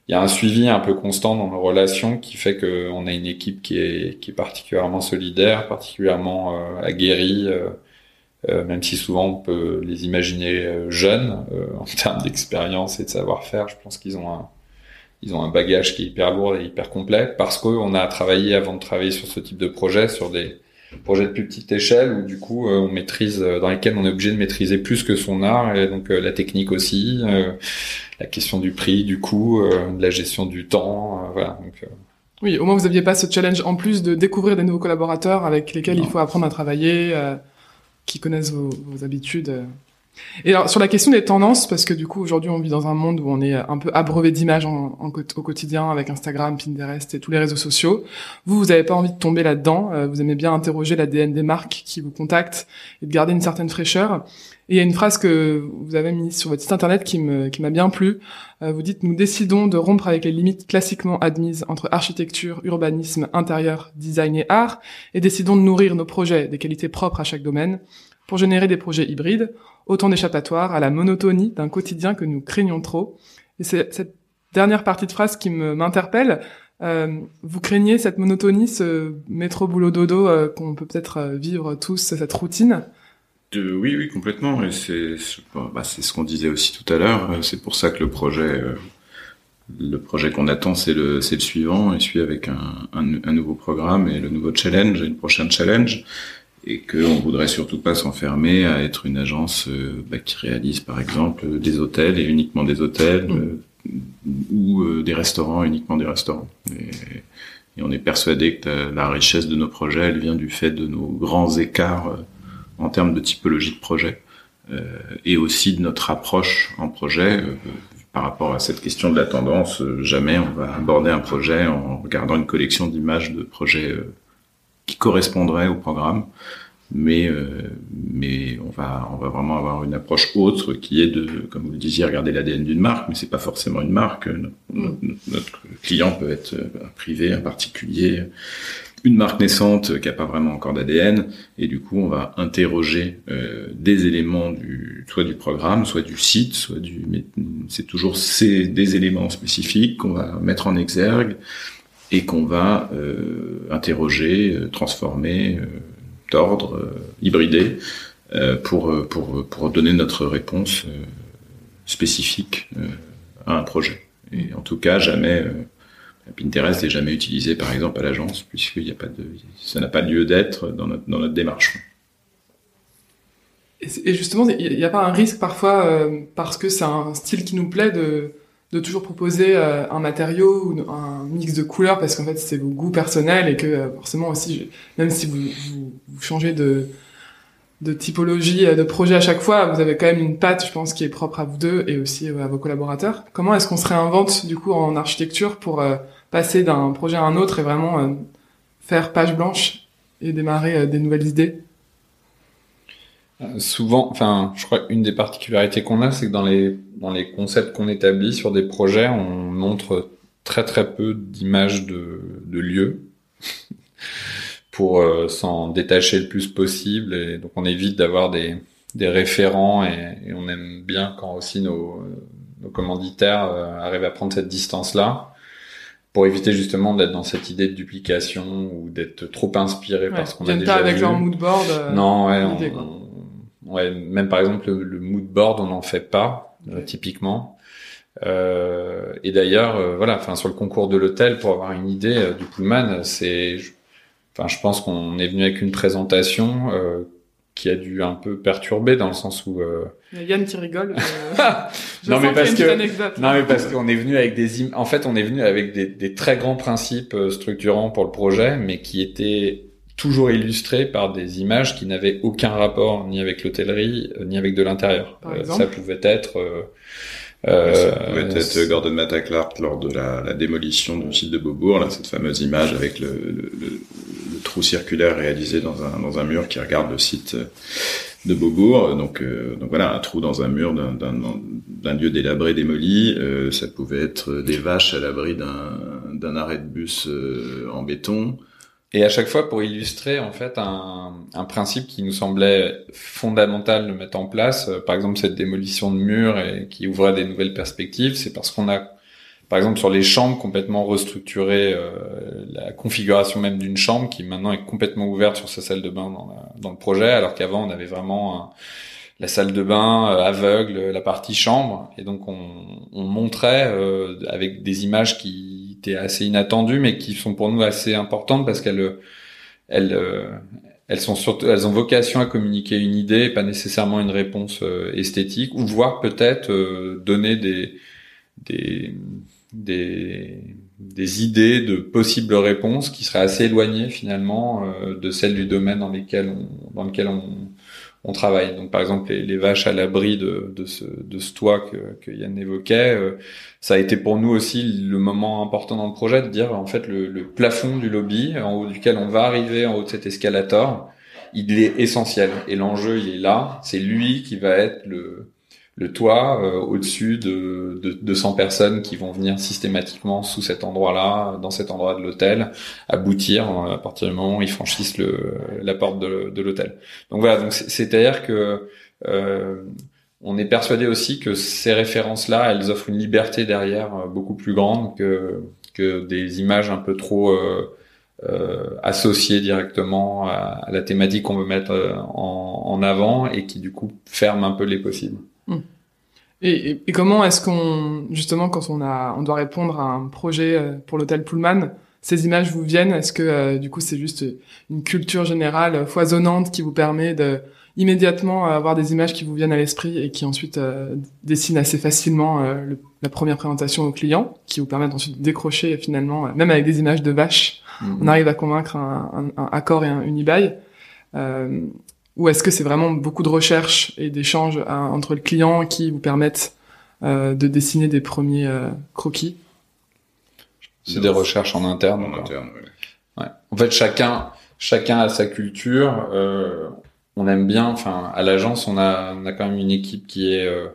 y a un suivi un peu constant dans nos relations qui fait que on a une équipe qui est, qui est particulièrement solidaire, particulièrement euh, aguerrie. Euh, Euh, même si souvent on peut les imaginer euh, jeunes euh, en termes d'expérience et de savoir-faire, je pense qu'ils ont un, ils ont un bagage qui est hyper lourd et hyper complet, parce qu'on a travaillé avant de travailler sur ce type de projet, sur des projets de plus petite échelle où du coup euh, on maîtrise, euh, dans lesquels on est obligé de maîtriser plus que son art, et donc euh, la technique aussi, euh, la question du prix, du coût, euh, de la gestion du temps, euh, voilà. Donc, euh, oui, au moins vous aviez pas ce challenge en plus de découvrir des nouveaux collaborateurs avec lesquels non. il faut apprendre à travailler. Euh... qui connaissent vos, vos habitudes. Et alors, sur la question des tendances, parce que du coup, aujourd'hui, on vit dans un monde où on est un peu abreuvé d'images en, en, au quotidien, avec Instagram, Pinterest et tous les réseaux sociaux. Vous, vous n'avez pas envie de tomber là-dedans. Euh, vous aimez bien interroger l'A D N des marques qui vous contactent et de garder une certaine fraîcheur. Et il y a une phrase que vous avez mise sur votre site internet qui, me, qui m'a bien plu. Euh, vous dites « Nous décidons de rompre avec les limites classiquement admises entre architecture, urbanisme, intérieur, design et art, et décidons de nourrir nos projets des qualités propres à chaque domaine pour générer des projets hybrides, autant d'échappatoires à la monotonie d'un quotidien que nous craignons trop. » Et c'est cette dernière partie de phrase qui me, m'interpelle. Euh, vous craignez cette monotonie, ce métro-boulot-dodo euh, qu'on peut peut-être vivre tous, cette routine ? De, oui, oui, complètement. Et c'est, c'est, bah, c'est ce qu'on disait aussi tout à l'heure. C'est pour ça que le projet, euh, le projet qu'on attend, c'est le, c'est le suivant. Et celui avec un, un, un nouveau programme et le nouveau challenge, une prochaine challenge, et que on voudrait surtout pas s'enfermer à être une agence euh, bah, qui réalise, par exemple, des hôtels et uniquement des hôtels, euh, ou euh, des restaurants uniquement des restaurants. Et, et on est persuadé que la richesse de nos projets, elle vient du fait de nos grands écarts. Euh, en termes de typologie de projet, euh, et aussi de notre approche en projet. Euh, par rapport à cette question de la tendance, euh, jamais on va aborder un projet en regardant une collection d'images de projets euh, qui correspondraient au programme, mais euh, mais on va on va vraiment avoir une approche autre qui est de, comme vous le disiez, regarder l'A D N d'une marque, mais c'est pas forcément une marque. Notre, notre client peut être un privé, un particulier, une marque naissante qui n'a pas vraiment encore d'A D N, et du coup on va interroger euh, des éléments du soit du programme, soit du site, soit du mais c'est toujours c'est des éléments spécifiques qu'on va mettre en exergue et qu'on va euh, interroger, euh, transformer, euh, tordre, euh, hybrider euh, pour pour pour donner notre réponse euh, spécifique euh, à un projet. Et en tout cas jamais euh, Pinterest n'est jamais utilisé, par exemple, à l'agence, puisque il y a pas de, ça n'a pas lieu d'être dans notre, dans notre démarche. Et justement, il n'y a pas un risque parfois, euh, parce que c'est un style qui nous plaît, de, de toujours proposer euh, un matériau ou un mix de couleurs, parce qu'en fait, c'est vos goûts personnels et que euh, forcément aussi, même si vous, vous, vous changez de, de typologie, de projet à chaque fois, vous avez quand même une patte, je pense, qui est propre à vous deux et aussi à vos collaborateurs. Comment est-ce qu'on se réinvente, du coup, en architecture pour euh, passer d'un projet à un autre et vraiment euh, faire page blanche et démarrer euh, des nouvelles idées? Euh, souvent, enfin, je crois qu'une des particularités qu'on a, c'est que dans les, dans les concepts qu'on établit sur des projets, on montre très très peu d'images de, de lieux. pour euh, s'en détacher le plus possible, et donc on évite d'avoir des des référents, et, et on aime bien quand aussi nos nos commanditaires euh, arrivent à prendre cette distance là pour éviter justement d'être dans cette idée de duplication ou d'être trop inspiré ouais, par ce qu'on a déjà vu. Avec leur mood board. Euh, non, ouais, on, idée, on, ouais, même par exemple le, le mood board, on n'en fait pas okay. euh, typiquement. Euh, et d'ailleurs, euh, voilà, enfin sur le concours de l'hôtel, pour avoir une idée euh, du Pullman, c'est je, Enfin, je pense qu'on est venu avec une présentation euh, qui a dû un peu perturber, dans le sens où euh... il y a Yann qui rigole. Euh... je non, mais parce que... anecdote, non mais parce qu'on est venu avec des im... en fait on est venu avec des, des très grands principes structurants pour le projet, mais qui étaient toujours illustrés par des images qui n'avaient aucun rapport ni avec l'hôtellerie ni avec de l'intérieur. Par exemple, ça pouvait être. Euh... Euh, ça pouvait euh, être c'est... Gordon Matta Clark lors de la, la démolition du site de Beaubourg, là, cette fameuse image avec le, le, le, le trou circulaire réalisé dans un, dans un mur qui regarde le site de Beaubourg. Donc, euh, donc voilà, un trou dans un mur d'un, d'un, d'un lieu délabré, démoli. Euh, ça pouvait être des vaches à l'abri d'un, d'un arrêt de bus euh, en béton. Et à chaque fois, pour illustrer en fait un, un principe qui nous semblait fondamental de mettre en place, euh, par exemple cette démolition de murs et qui ouvrait des nouvelles perspectives, c'est parce qu'on a, par exemple sur les chambres, complètement restructuré euh, la configuration même d'une chambre qui maintenant est complètement ouverte sur sa salle de bain dans, la, dans le projet, alors qu'avant on avait vraiment un, la salle de bain euh, aveugle, la partie chambre, et donc on, on montrait euh, avec des images qui étaient assez inattendues, mais qui sont pour nous assez importantes parce qu'elles elles, elles sont surtout, elles ont vocation à communiquer une idée, pas nécessairement une réponse esthétique, ou voire peut-être donner des, des, des, des idées de possibles réponses qui seraient assez éloignées finalement de celles du domaine dans, lesquelles on, dans lequel on, on travaille. Donc par exemple les, les vaches à l'abri de, de, ce, de ce toit que, que Yann évoquait, euh, ça a été pour nous aussi le moment important dans le projet de dire en fait le, le plafond du lobby en haut duquel on va arriver, en haut de cet escalator, il est essentiel et l'enjeu il est là, c'est lui qui va être le, le toit euh, au-dessus de, de, de deux cents personnes qui vont venir systématiquement sous cet endroit-là, dans cet endroit de l'hôtel, aboutir à partir du moment où ils franchissent le, la porte de, de l'hôtel. Donc voilà, donc c'est-à-dire que euh, on est persuadé aussi que ces références-là, elles offrent une liberté derrière euh, beaucoup plus grande que, que des images un peu trop euh, euh, associées directement à, à la thématique qu'on veut mettre en, en avant et qui du coup ferment un peu les possibles. Et, et, et comment est-ce qu'on, justement, quand on a, on doit répondre à un projet pour l'hôtel Pullman, ces images vous viennent? Est-ce que, euh, du coup, c'est juste une culture générale foisonnante qui vous permet de immédiatement avoir des images qui vous viennent à l'esprit et qui ensuite euh, dessinent assez facilement euh, le, la première présentation au client, qui vous permettent ensuite de décrocher finalement, euh, même avec des images de vaches, mmh. on arrive à convaincre un, un, un Accor et un Unibail. Euh, Ou est-ce que c'est vraiment beaucoup de recherche et d'échanges entre le client qui vous permettent euh, de dessiner des premiers euh, croquis? C'est des recherches en interne. En interne, oui. Ouais. En fait, chacun, chacun a sa culture. Euh, on aime bien. Enfin, à l'agence, on a, on a quand même une équipe qui est euh,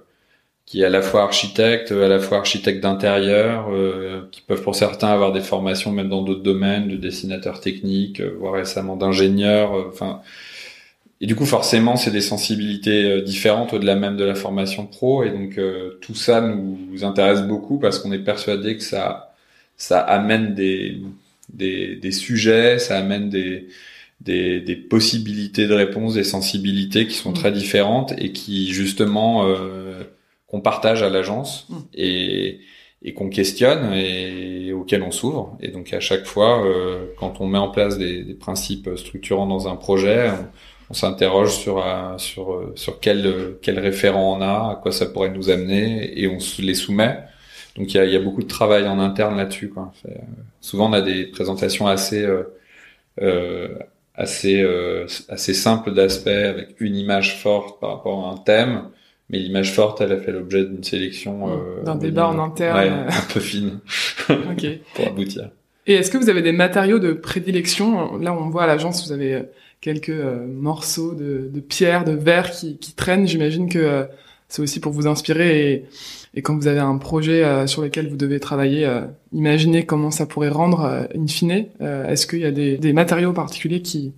qui est à la fois architecte, à la fois architecte d'intérieur, euh, qui peuvent pour certains avoir des formations même dans d'autres domaines, de dessinateurs techniques, euh, voire récemment d'ingénieurs. Enfin. Euh, Et du coup, forcément, c'est des sensibilités différentes au-delà même de la formation pro. Et donc, euh, tout ça nous intéresse beaucoup parce qu'on est persuadé que ça, ça amène des, des, des sujets, ça amène des, des, des possibilités de réponse, des sensibilités qui sont très différentes et qui, justement, euh, qu'on partage à l'agence et, et qu'on questionne et auxquelles on s'ouvre. Et donc, à chaque fois, euh, quand on met en place des, des principes structurants dans un projet, on, On s'interroge sur sur sur quel quel référent on a, à quoi ça pourrait nous amener, et on les soumet. Donc il y a il y a beaucoup de travail en interne là-dessus, quoi. C'est, souvent on a des présentations assez euh, assez euh, assez simples d'aspect avec une image forte par rapport à un thème, mais l'image forte elle a fait l'objet d'une sélection euh, d'un débat en interne, ouais, un peu fine, okay. pour aboutir. Et est-ce que vous avez des matériaux de prédilection? Là, on voit à l'agence, vous avez quelques euh, morceaux de, de pierre, de verre qui, qui traînent. J'imagine que euh, c'est aussi pour vous inspirer. Et, et quand vous avez un projet euh, sur lequel vous devez travailler, euh, imaginez comment ça pourrait rendre euh, in fine. Euh, est-ce qu'il y a des, des matériaux particuliers qui,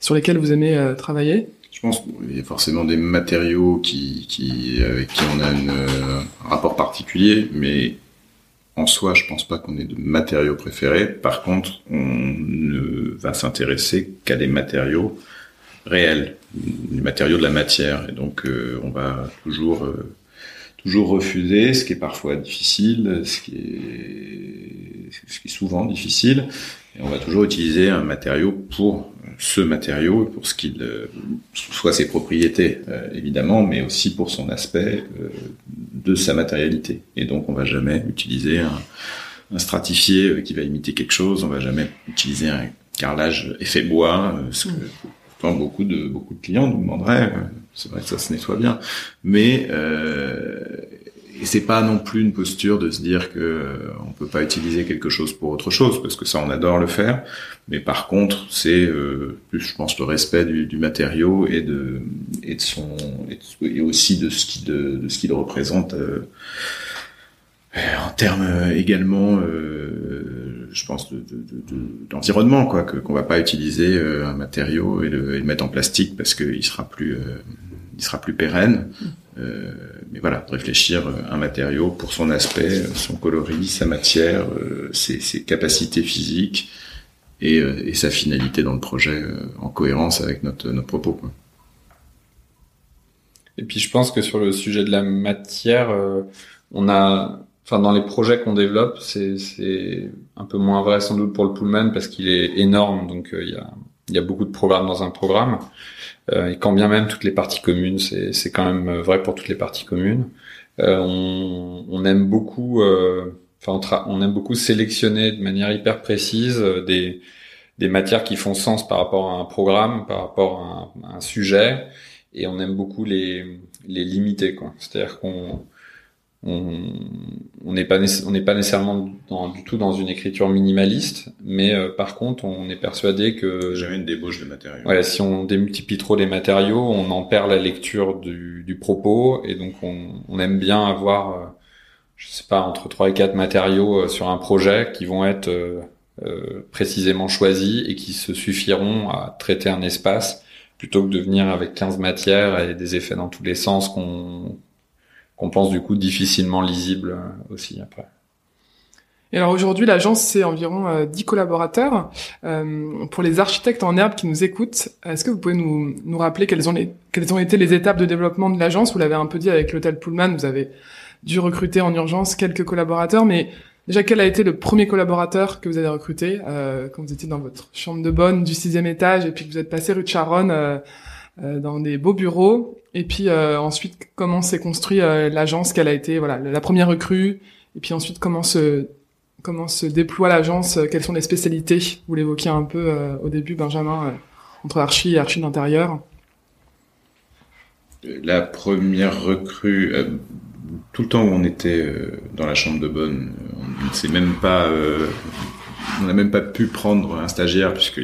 sur lesquels vous aimez euh, travailler? Je pense qu'il y a forcément des matériaux qui, qui, avec qui on a une, euh, un rapport particulier, mais... En soi, je pense pas qu'on ait de matériaux préférés. Par contre, on ne va s'intéresser qu'à des matériaux réels, les matériaux de la matière. Et donc, euh, on va toujours, euh, toujours refuser, ce qui est parfois difficile, ce qui est, ce qui est souvent difficile. Et on va toujours utiliser un matériau pour ce matériau, pour ce qu'il, euh, soit ses propriétés, euh, évidemment, mais aussi pour son aspect, euh, de sa matérialité. Et donc, on va jamais utiliser un, un stratifié qui va imiter quelque chose. On va jamais utiliser un carrelage effet bois, ce que enfin, beaucoup de beaucoup de clients nous demanderaient. C'est vrai que ça se nettoie bien, mais euh, Et c'est pas non plus une posture de se dire que euh, on peut pas utiliser quelque chose pour autre chose, parce que ça, on adore le faire. Mais par contre, c'est euh, plus, je pense, le respect du, du matériau et de et de son et, de, et aussi de ce qu'il de, de ce qu'il représente euh, en termes euh, également. Euh, je pense, de, de, de, de, d'environnement, quoi, que, qu'on va pas utiliser euh, un matériau et le, et le mettre en plastique parce qu'il sera plus, euh, il sera plus pérenne. Euh, mais voilà, réfléchir un matériau pour son aspect, son coloris, sa matière, euh, ses, ses capacités physiques et, euh, et sa finalité dans le projet euh, en cohérence avec notre, notre propos, quoi. Et puis, je pense que sur le sujet de la matière, euh, on a... Enfin, dans les projets qu'on développe, c'est, c'est un peu moins vrai sans doute pour le Pullman parce qu'il est énorme, donc il euh, y, a, y a beaucoup de programmes dans un programme. Euh, et quand bien même toutes les parties communes, c'est, c'est quand même vrai pour toutes les parties communes. Euh, on, on aime beaucoup, euh, enfin, on, tra- on aime beaucoup sélectionner de manière hyper précise euh, des, des matières qui font sens par rapport à un programme, par rapport à un, à un sujet, et on aime beaucoup les, les limiter, quoi. C'est-à-dire qu'on on on n'est pas on n'est pas nécessairement dans, du tout dans une écriture minimaliste, mais euh, par contre on est persuadé que jamais une débauche de matériaux. Ouais, si on démultiplie trop les matériaux, on en perd la lecture du, du propos, et donc on, on aime bien avoir, euh, je sais pas, entre trois et quatre matériaux euh, sur un projet qui vont être euh, euh, précisément choisis et qui se suffiront à traiter un espace, plutôt que de venir avec quinze matières et des effets dans tous les sens qu'on On pense du coup difficilement lisible aussi après. Et alors aujourd'hui, l'agence, c'est environ euh, dix collaborateurs. Euh, pour les architectes en herbe qui nous écoutent, est-ce que vous pouvez nous, nous rappeler quelles ont, les, quelles ont été les étapes de développement de l'agence ? Vous l'avez un peu dit avec l'hôtel Pullman, vous avez dû recruter en urgence quelques collaborateurs, mais déjà, quel a été le premier collaborateur que vous avez recruté euh, quand vous étiez dans votre chambre de bonne du sixième étage et puis que vous êtes passé rue de Charonne euh, euh, dans des beaux bureaux ? Et puis euh, ensuite, comment s'est construit euh, l'agence, quelle a été voilà la première recrue, et puis ensuite comment se comment se déploie l'agence, euh, quelles sont les spécialités. Vous l'évoquiez un peu euh, au début, Benjamin, euh, entre archi et archi d'intérieur. La première recrue, euh, tout le temps où on était euh, dans la chambre de bonne, on ne s'est même pas euh, on n'a même pas pu prendre un stagiaire, puisque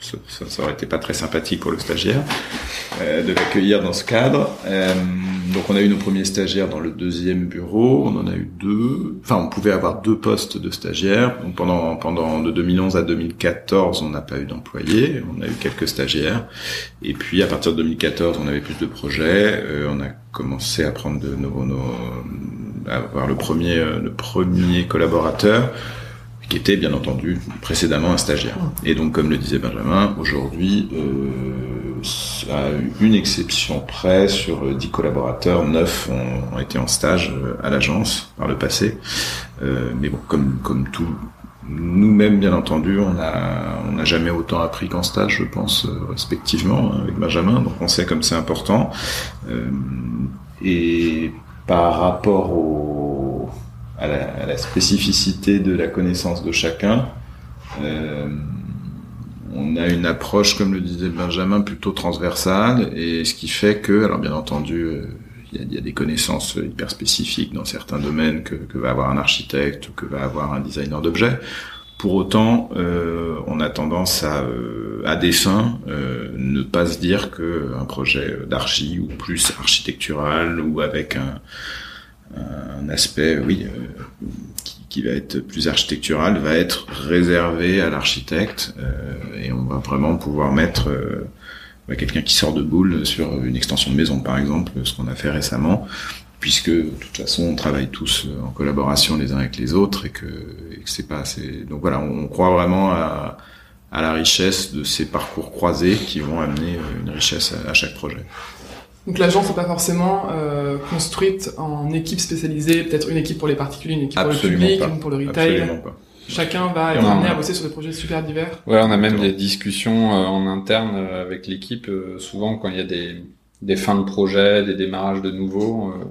ça, ça, ça aurait été pas très sympathique pour le stagiaire euh, de l'accueillir dans ce cadre. Euh, donc on a eu nos premiers stagiaires dans le deuxième bureau, on en a eu deux, enfin on pouvait avoir deux postes de stagiaires. Donc pendant, pendant de deux mille onze à deux mille quatorze, on n'a pas eu d'employés, on a eu quelques stagiaires. Et puis à partir de deux mille quatorze, on avait plus de projets, euh, on a commencé à prendre de nouveau nos, à avoir le premier, le premier collaborateur, qui était bien entendu précédemment un stagiaire. Et donc, comme le disait Benjamin, aujourd'hui, euh, à une exception près, sur dix collaborateurs, neuf ont, ont été en stage à l'agence par le passé. Euh, mais bon, comme comme tout, nous-mêmes, bien entendu, on a on n'a jamais autant appris qu'en stage, je pense, respectivement, avec Benjamin. Donc, on sait comme c'est important. Euh, et par rapport au À la, à la spécificité de la connaissance de chacun, euh, on a une approche, comme le disait Benjamin, plutôt transversale, et ce qui fait que, alors bien entendu, il euh, y, y a des connaissances hyper spécifiques dans certains domaines que, que va avoir un architecte ou que va avoir un designer d'objets. Pour autant, euh, on a tendance à, euh, à dessein, euh, ne pas se dire que un projet d'archi ou plus architectural ou avec un un aspect, oui, euh, qui, qui va être plus architectural, va être réservé à l'architecte, euh, et on va vraiment pouvoir mettre euh, bah, quelqu'un qui sort de boule sur une extension de maison, par exemple, ce qu'on a fait récemment, puisque de toute façon on travaille tous en collaboration les uns avec les autres, et que, et que c'est pas assez... Donc voilà, on, on croit vraiment à, à la richesse de ces parcours croisés qui vont amener une richesse à, à chaque projet. Donc l'agence n'est pas forcément euh, construite en équipe spécialisée, peut-être une équipe pour les particuliers, une équipe Absolument pour le public, pas. une pour le retail. Pas. Chacun va être amené a... à bosser sur des projets super divers. Ouais, on a même des discussions euh, en interne euh, avec l'équipe, euh, souvent quand il y a des, des fins de projet, des démarrages de nouveaux, euh,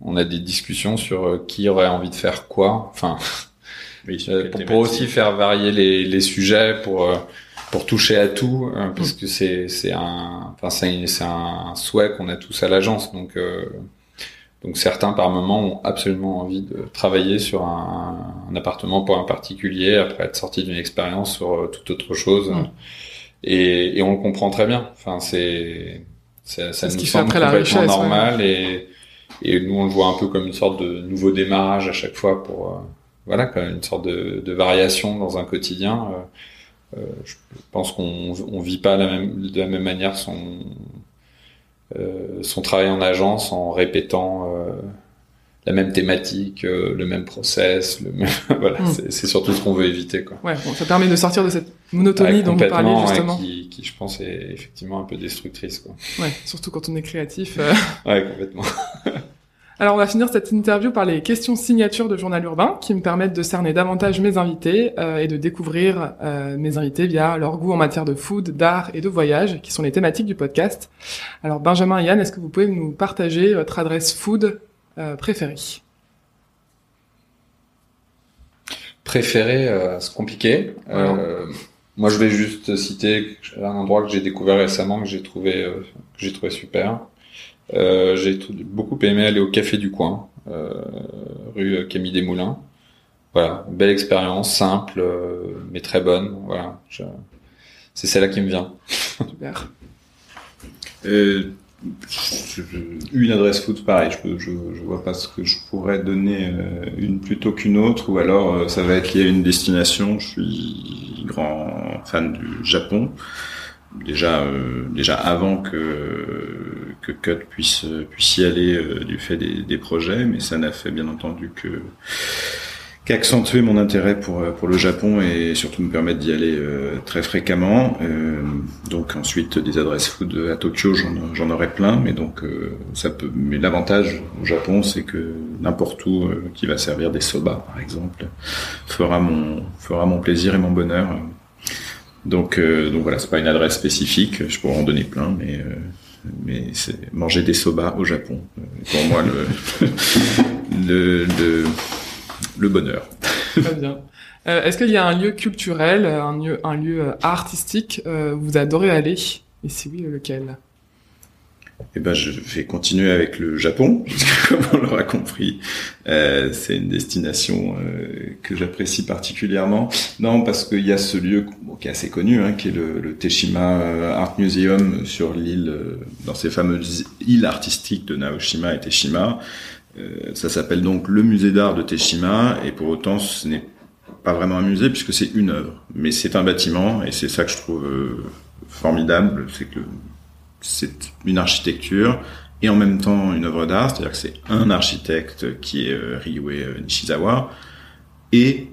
on a des discussions sur euh, qui aurait envie de faire quoi, enfin, oui, euh, pour, pour aussi faire varier les, les sujets, pour... Euh, pour toucher à tout, euh, parce que c'est c'est un enfin c'est, c'est un souhait qu'on a tous à l'agence, donc euh, Donc certains par moment ont absolument envie de travailler sur un, un appartement pour un particulier après être sorti d'une expérience sur euh, toute autre chose. Mmh. Et, et on le comprend très bien. Enfin, c'est, c'est ça, c'est nous semble complètement richesse, normal. Ouais. Et, et nous, on le voit un peu comme une sorte de nouveau démarrage à chaque fois pour, euh, voilà, quand même une sorte de, de variation dans un quotidien. Euh, euh, je pense qu'on on vit pas la même, de la même manière son... Euh, son travail en agence en répétant euh, la même thématique, euh, le même process, le même... voilà, mmh. c'est, c'est surtout ce qu'on veut éviter, quoi. Ouais, bon, ça permet de sortir de cette monotonie ouais, dont vous parliez justement, ouais, qui, qui je pense est effectivement un peu destructrice, quoi. Ouais, surtout quand on est créatif. Euh... ouais, complètement. Alors on va finir cette interview par les questions signatures de Journal Urbain qui me permettent de cerner davantage mes invités euh, et de découvrir euh, mes invités via leur goût en matière de food, d'art et de voyage qui sont les thématiques du podcast. Alors Benjamin et Yann, est-ce que vous pouvez nous partager votre adresse food euh, préférée ? Préférée, euh, c'est compliqué. Euh, moi je vais juste citer un endroit que j'ai découvert récemment que j'ai trouvé, euh, que j'ai trouvé super. Euh, j'ai tout, beaucoup aimé aller au café du coin, euh, rue Camille Desmoulins. Voilà, belle expérience, simple, euh, mais très bonne. Voilà, je... c'est celle-là qui me vient. Super. Euh, une adresse food, pareil. Je, peux, je, je vois pas ce que je pourrais donner euh, une plutôt qu'une autre, ou alors euh, ça va être lié à une destination. Je suis grand fan du Japon. Déjà, euh, déjà avant que que Cut puisse puisse y aller euh, du fait des, des projets, mais ça n'a fait bien entendu que qu'accentuer mon intérêt pour pour le Japon et surtout me permettre d'y aller euh, très fréquemment. Euh, donc ensuite des adresses food à Tokyo, j'en j'en aurais plein, mais donc euh, ça peut. Mais l'avantage au Japon, c'est que n'importe où euh, qui va servir des soba, par exemple, fera mon fera mon plaisir et mon bonheur. Donc, euh, donc voilà, c'est pas une adresse spécifique. Je pourrais en donner plein, mais euh, mais c'est manger des soba au Japon. Euh, pour moi, le, le le le bonheur. Très bien. Euh, est-ce qu'il y a un lieu culturel, un lieu un lieu artistique euh, où vous adorez aller ? Et si oui, lequel ? Eh ben, je vais continuer avec le Japon, parce que comme on l'aura compris, euh, c'est une destination euh, que j'apprécie particulièrement. Non, parce qu'il y a ce lieu bon, qui est assez connu, hein, qui est le, le Teshima Art Museum sur l'île, euh, dans ces fameuses îles artistiques de Naoshima et Teshima. Euh, ça s'appelle donc le musée d'art de Teshima, et pour autant, ce n'est pas vraiment un musée puisque c'est une œuvre, mais c'est un bâtiment, et c'est ça que je trouve euh, formidable, c'est que le c'est une architecture et en même temps une œuvre d'art, c'est-à-dire que c'est un architecte qui est euh, Ryue Nishizawa et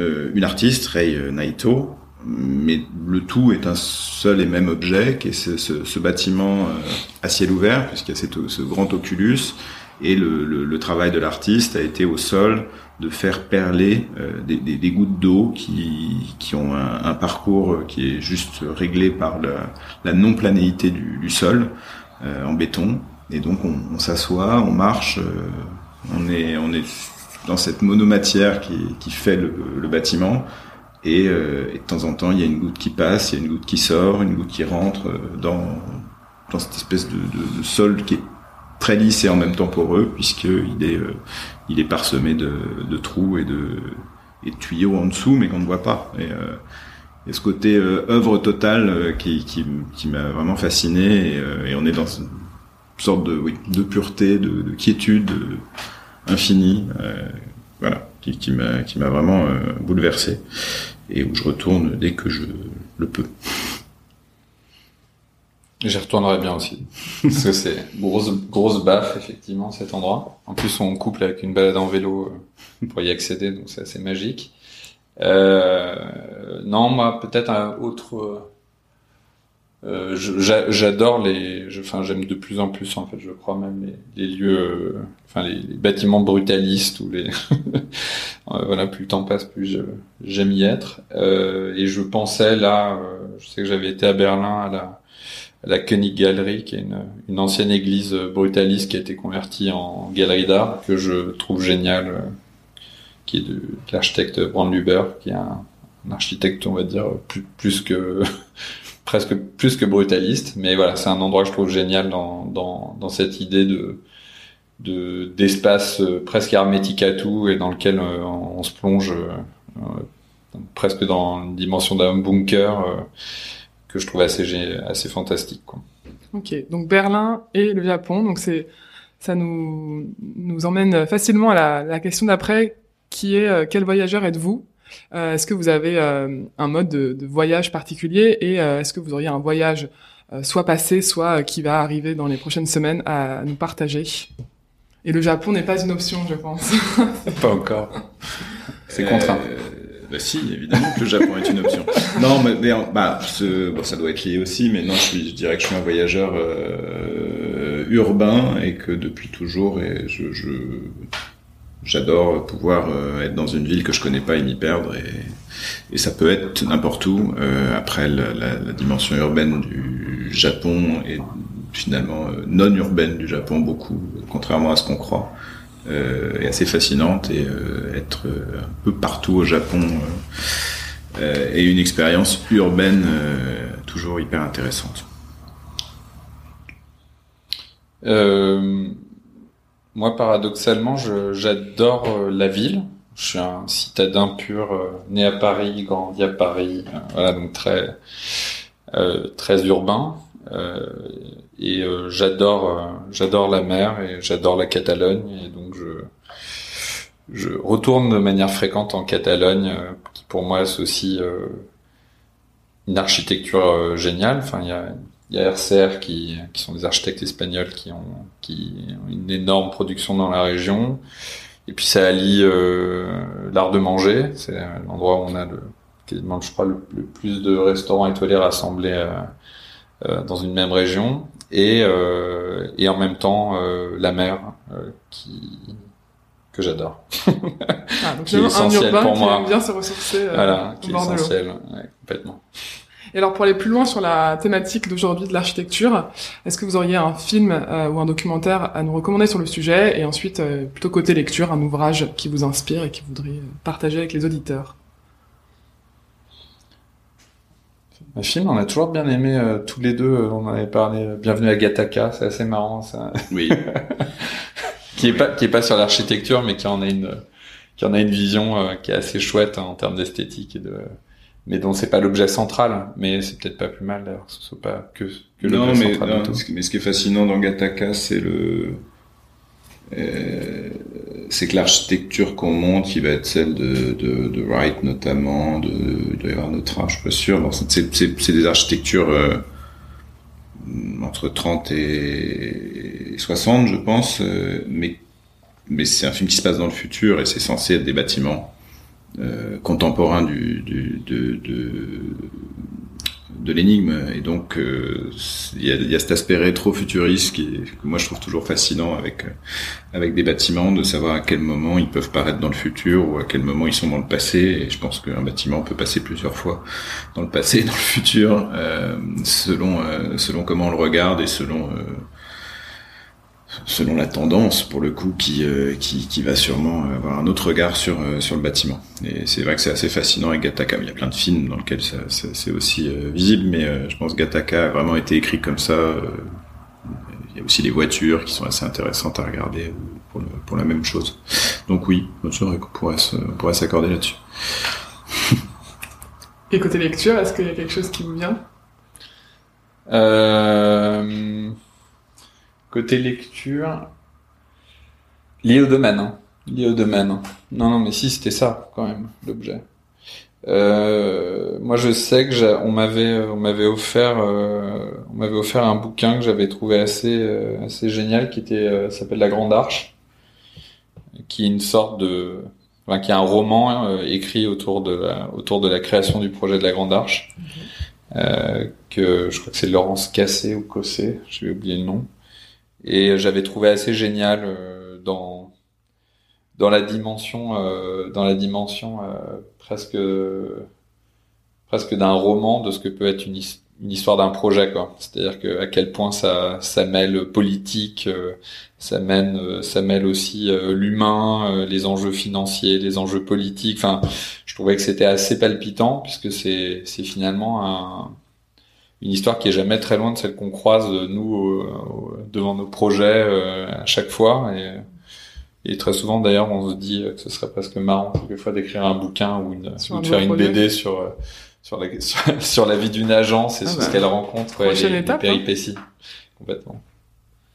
euh, une artiste, Rei Naito, mais le tout est un seul et même objet qui est ce, ce, ce bâtiment euh, à ciel ouvert puisqu'il y a cette, ce grand oculus et le, le, le travail de l'artiste a été au sol de faire perler euh, des, des, des gouttes d'eau qui, qui ont un, un parcours qui est juste réglé par la, la non-planéité du, du sol euh, en béton. Et donc on, on s'assoit, on marche, euh, on, est, on est dans cette monomatière qui, qui fait le, le bâtiment. Et, euh, et de temps en temps, il y a une goutte qui passe, il y a une goutte qui sort, une goutte qui rentre dans, dans cette espèce de, de, de sol qui est très lisse et en même temps poreux puisqu'il est, euh, il est parsemé de, de trous et de, et de tuyaux en dessous mais qu'on ne voit pas. Et, euh, et ce côté euh, œuvre totale euh, qui, qui, qui m'a vraiment fasciné et, euh, et on est dans une sorte de, oui, de pureté, de, de quiétude euh, infinie, euh, voilà, qui, qui, m'a, qui m'a vraiment euh, bouleversé et où je retourne dès que je le peux. J'y retournerai bien aussi. Parce que c'est grosse, grosse baffe, effectivement, cet endroit. En plus, on couple avec une balade en vélo pour y accéder, donc c'est assez magique. Euh, non, moi, peut-être un autre, euh, je, j'adore les, je, enfin, j'aime de plus en plus, en fait, je crois même les, les lieux, euh, enfin, les, les bâtiments brutalistes ou les, voilà, plus le temps passe, plus je, j'aime y être. Euh, et je pensais là, euh, je sais que j'avais été à Berlin à la, la König Galerie, qui est une, une ancienne église brutaliste qui a été convertie en galerie d'art, que je trouve géniale, euh, qui est de, de l'architecte Brandlüber, qui est un, un architecte, on va dire, plus, plus que, presque plus que brutaliste. Mais voilà, c'est un endroit que je trouve génial dans, dans, dans cette idée de, de d'espace presque hermétique à tout et dans lequel euh, on se plonge euh, euh, presque dans une dimension d'un bunker euh, que je trouve assez assez fantastique, quoi. Ok, donc Berlin et le Japon, donc c'est ça nous nous emmène facilement à la, la question d'après, qui est euh, quel voyageur êtes-vous? Euh, est-ce que vous avez euh, un mode de, de voyage particulier et euh, est-ce que vous auriez un voyage euh, soit passé, soit euh, qui va arriver dans les prochaines semaines à, à nous partager? Et le Japon n'est pas une option, je pense. Pas encore. C'est contraint. Euh, bah si, évidemment que le Japon est une option. Non, mais, mais bah, ce, bon, ça doit être lié aussi, mais non, je, suis, je dirais que je suis un voyageur euh, urbain et que depuis toujours, et je... je... J'adore pouvoir euh, être dans une ville que je connais pas et m'y perdre, et, et ça peut être n'importe où. Euh, après, la, la, la dimension urbaine du Japon est finalement euh, non urbaine du Japon, beaucoup, contrairement à ce qu'on croit, euh, est assez fascinante, et euh, être euh, un peu partout au Japon euh, euh, est une expérience urbaine euh, toujours hyper intéressante. Euh... Moi, paradoxalement, je, j'adore euh, la ville. Je suis un citadin pur, euh, né à Paris, grandi à Paris. Euh, voilà, donc très, euh, très urbain. Euh, et euh, j'adore, euh, j'adore la mer et j'adore la Catalogne. Et donc, je, je retourne de manière fréquente en Catalogne, euh, qui pour moi associe euh, une architecture euh, géniale. Enfin, il y a Il y a R C R qui, qui sont des architectes espagnols qui ont, qui ont une énorme production dans la région. Et puis ça allie euh, l'art de manger. C'est l'endroit où on a le, quasiment, je crois, le, le plus de restaurants étoilés rassemblés euh, euh, dans une même région. Et, euh, et en même temps, euh, la mer euh, qui, que j'adore. Ah, donc qui est essentielle pour moi. Qui aime bien se ressourcer euh, voilà, au qui bord est essentielle, de l'eau. Ouais, complètement. Et alors, pour aller plus loin sur la thématique d'aujourd'hui de l'architecture, est-ce que vous auriez un film euh, ou un documentaire à nous recommander sur le sujet? Et ensuite, euh, plutôt côté lecture, un ouvrage qui vous inspire et que vous voudriez partager avec les auditeurs? Un film, on a toujours bien aimé, euh, tous les deux, euh, on en avait parlé, euh, Bienvenue à Gattaca, c'est assez marrant, ça. Oui. qui est pas, qui est pas sur l'architecture, mais qui en a une, qui en a une vision euh, qui est assez chouette, hein, en termes d'esthétique et de... Euh... mais dont c'est pas l'objet central, mais c'est peut-être pas plus mal d'ailleurs, ce soit pas que, que l'objet non, mais, central. Non, mais, ce qui, mais ce qui est fascinant dans Gattaca, c'est le, euh, c'est que l'architecture qu'on monte, qui va être celle de, de, de Wright notamment, de, de Everard Notra, je suis pas sûr, bon, c'est, c'est, c'est, c'est des architectures, euh, entre trente et soixante, je pense, euh, mais, mais c'est un film qui se passe dans le futur et c'est censé être des bâtiments Euh, contemporain du, du de, de de l'énigme, et donc il euh, y, a, y a cet aspect rétro-futuriste qui est, que moi je trouve toujours fascinant avec avec des bâtiments, de savoir à quel moment ils peuvent paraître dans le futur ou à quel moment ils sont dans le passé. Et je pense qu'un bâtiment peut passer plusieurs fois dans le passé et dans le futur, euh, selon euh, selon comment on le regarde et selon euh, selon la tendance, pour le coup, qui, euh, qui qui va sûrement avoir un autre regard sur euh, sur le bâtiment. Et c'est vrai que c'est assez fascinant avec Gattaca. Il y a plein de films dans lesquels ça, ça, c'est aussi euh, visible, mais euh, je pense que Gattaca a vraiment été écrit comme ça. Euh, il y a aussi les voitures qui sont assez intéressantes à regarder pour, le, pour la même chose. Donc oui, bien sûr, on pourrait, se, on pourrait s'accorder là-dessus. Et côté lecture, est-ce qu'il y a quelque chose qui vous vient? Euh... Côté lecture, lié au domaine, hein. lié au domaine. Non, non, mais si, c'était ça quand même l'objet. Euh, moi, je sais que j'a... on m'avait, on m'avait offert, euh... on m'avait offert un bouquin que j'avais trouvé assez, euh, assez génial, qui était, euh, s'appelle La Grande Arche, qui est une sorte de, enfin, qui est un roman euh, écrit autour de, la... autour de la création du projet de La Grande Arche, mm-hmm. euh, que je crois que c'est Laurence Cassé ou Cossé, j'ai oublié le nom. Et j'avais trouvé assez génial euh, dans dans la dimension euh, dans la dimension euh, presque presque d'un roman, de ce que peut être une, is- une histoire d'un projet, quoi. C'est-à-dire que à quel point ça ça mêle politique, euh, ça mène euh, ça mêle aussi euh, l'humain, euh, les enjeux financiers, les enjeux politiques. Enfin, je trouvais que c'était assez palpitant, puisque c'est c'est finalement un une histoire qui est jamais très loin de celle qu'on croise nous euh, devant nos projets euh, à chaque fois, et, et très souvent d'ailleurs on se dit que ce serait presque marrant quelquefois d'écrire un bouquin ou, une, ou de faire une B D sur euh, sur la sur, sur la vie d'une agence et ah sur bah, ce qu'elle rencontre et les, étape, les péripéties hein. Complètement.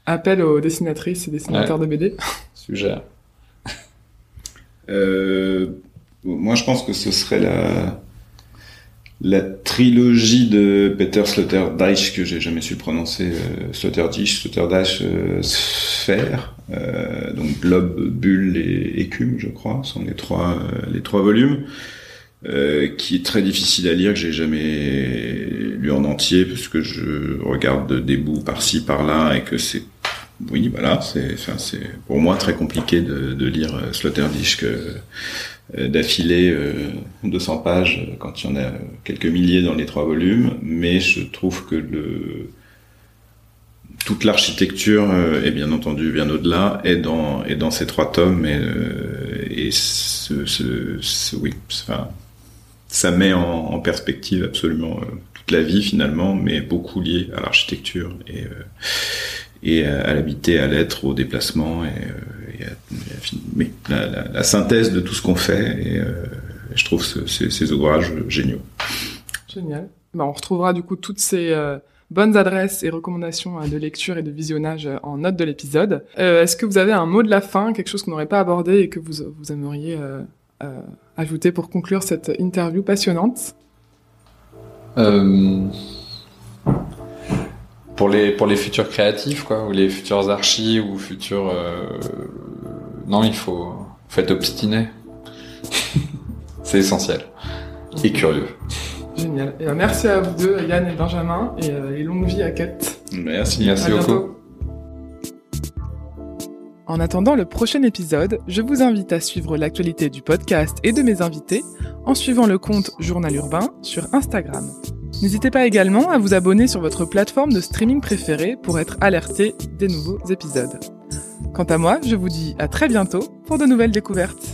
Appel aux dessinatrices et dessinateurs ouais. de B D. Sujet. Euh, moi je pense que ce serait la la trilogie de Peter Sloterdijk que j'ai jamais su le prononcer, euh, Sloterdijk, Sloterdijk, euh, Sphère, euh, donc Globe, Bulle et Écume, je crois, sont les trois euh, les trois volumes, euh, qui est très difficile à lire, que j'ai jamais lu en entier parce que je regarde des bouts par-ci par-là et que c'est oui voilà c'est enfin c'est pour moi très compliqué de, de lire Sloterdijk que d'affiler euh, deux cents pages quand il y en a quelques milliers dans les trois volumes, mais je trouve que le... toute l'architecture euh, et bien entendu bien au-delà est dans, est dans ces trois tomes et, euh, et ce, ce, ce, oui, enfin, ça met en, en perspective absolument euh, toute la vie finalement, mais beaucoup liée à l'architecture et, euh, et à, à l'habiter, à l'être, au déplacement et euh, mais la, la, la synthèse de tout ce qu'on fait et euh, je trouve ce, ce, ces ouvrages géniaux. Génial. Ben, on retrouvera du coup toutes ces euh, bonnes adresses et recommandations euh, de lecture et de visionnage euh, en note de l'épisode. Euh, est-ce que vous avez un mot de la fin, quelque chose qu'on n'aurait pas abordé et que vous, vous aimeriez euh, euh, ajouter pour conclure cette interview passionnante ? euh... Pour les pour les futurs créatifs quoi, ou les futurs archis ou futurs euh... non, il faut faut être obstiné. C'est essentiel et curieux. Génial. Et merci à vous deux, Yann et Benjamin, et, euh, et longue vie à Cut. Merci, merci beaucoup. En attendant le prochain épisode, je vous invite à suivre l'actualité du podcast et de mes invités en suivant le compte Journal Urbain sur Instagram. N'hésitez pas également à vous abonner sur votre plateforme de streaming préférée pour être alerté des nouveaux épisodes. Quant à moi, je vous dis à très bientôt pour de nouvelles découvertes.